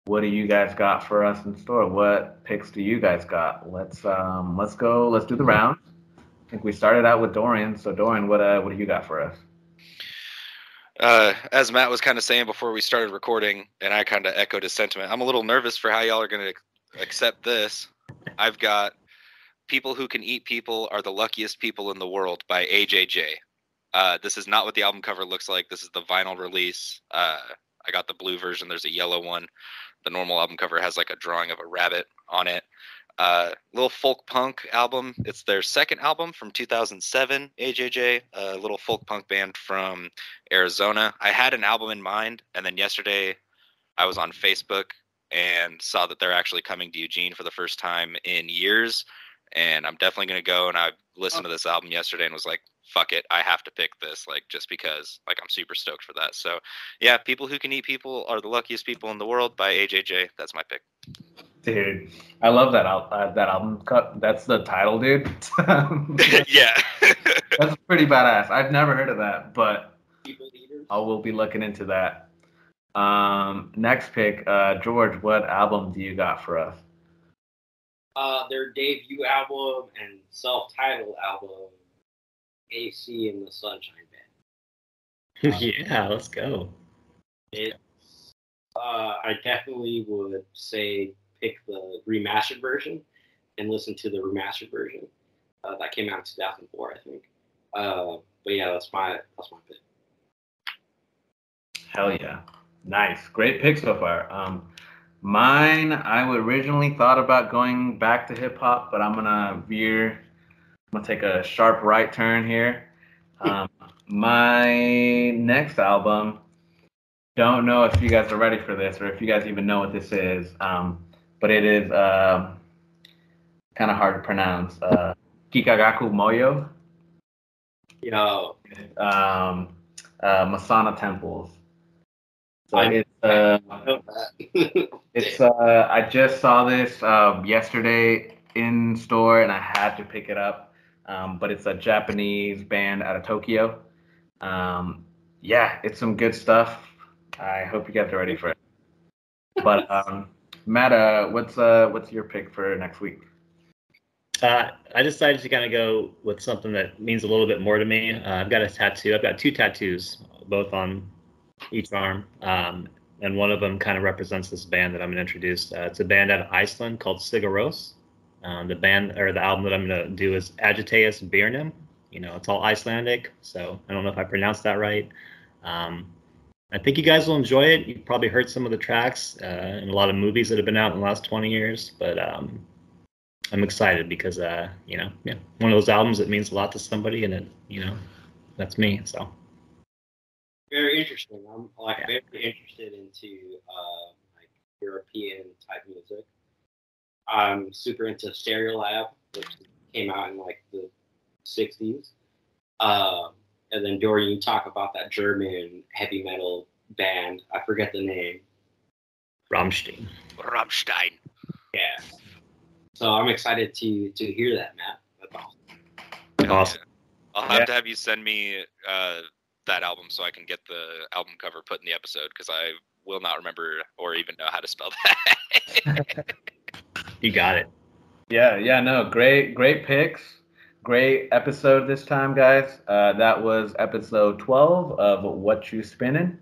what do you guys got for us in store? What picks do you guys got? Let's do the round. I think we started out with Dorian. So Dorian, what do you got for us? As Matt was kind of saying before we started recording, and I kind of echoed his sentiment, I'm a little nervous for how y'all are going to accept this. I've got People Who Can Eat People Are the Luckiest People in the World by AJJ. This is not what the album cover looks like. This is the vinyl release. I got the blue version. There's a yellow one. The normal album cover has like a drawing of a rabbit on it. Little folk punk album. It's their second album from 2007. AJJ, a little folk punk band from Arizona. I had an album in mind, and then yesterday I was on Facebook and saw that they're actually coming to Eugene for the first time in years. And I'm definitely going to go. And I listened to this album yesterday and was like, fuck it, I have to pick this, like, just because, like, I'm super stoked for that. So yeah, People Who Can Eat People Are the Luckiest People in the World by AJJ. That's my pick. Dude, I love that that album cut. That's the title, dude. Yeah. That's pretty badass. I've never heard of that, but I will be looking into that. Next pick, George, what album do you got for us? Their debut album and self-titled album, AC and the Sunshine Band. Yeah, let's go. It's, I definitely would say pick the remastered version and listen to the remastered version. That came out in 2004, I think. But yeah, that's my pick. Hell yeah. Nice. Great pick so far. Mine, I originally thought about going back to hip-hop, but I'm going to take a sharp right turn here. My next album, don't know if you guys are ready for this or if you guys even know what this is, but it is kind of hard to pronounce. Kikagaku Moyo. Yo. Masana Temples. So it's I just saw this yesterday in store and I had to pick it up. But it's a Japanese band out of Tokyo. Yeah, it's some good stuff. I hope you guys are ready for it. But Matt, what's your pick for next week? I decided to kind of go with something that means a little bit more to me. I've got a tattoo. I've got two tattoos, both on each arm, and one of them kind of represents this band that I'm going to introduce. It's a band out of Iceland called Sigaros. The band or the album that I'm going to do is Agitaeus Birnum. You know, it's all Icelandic, so I don't know if I pronounced that right. I think you guys will enjoy it. You've probably heard some of the tracks in a lot of movies that have been out in the last 20 years, but I'm excited because, one of those albums that means a lot to somebody, and it, that's me, so. Very interesting. I'm very interested into European type music. I'm super into Stereo Lab, which came out in the 60s. And then Dory, you talk about that German heavy metal band. I forget the name. Rammstein. Yeah. So I'm excited to hear that, Matt. That's awesome. Awesome. I'll have to have you send me that album so I can get the album cover put in the episode, because I will not remember or even know how to spell that. You got it. Yeah, no, great picks. Great episode this time, guys. That was episode 12 of Whatchu Spinnin'?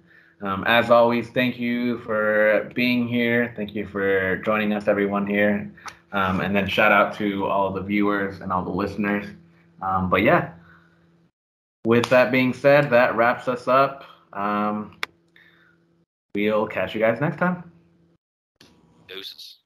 As always, thank you for being here. Thank you for joining us, everyone here. And then shout out to all the viewers and all the listeners. But yeah. With that being said, that wraps us up. We'll catch you guys next time. Deuces.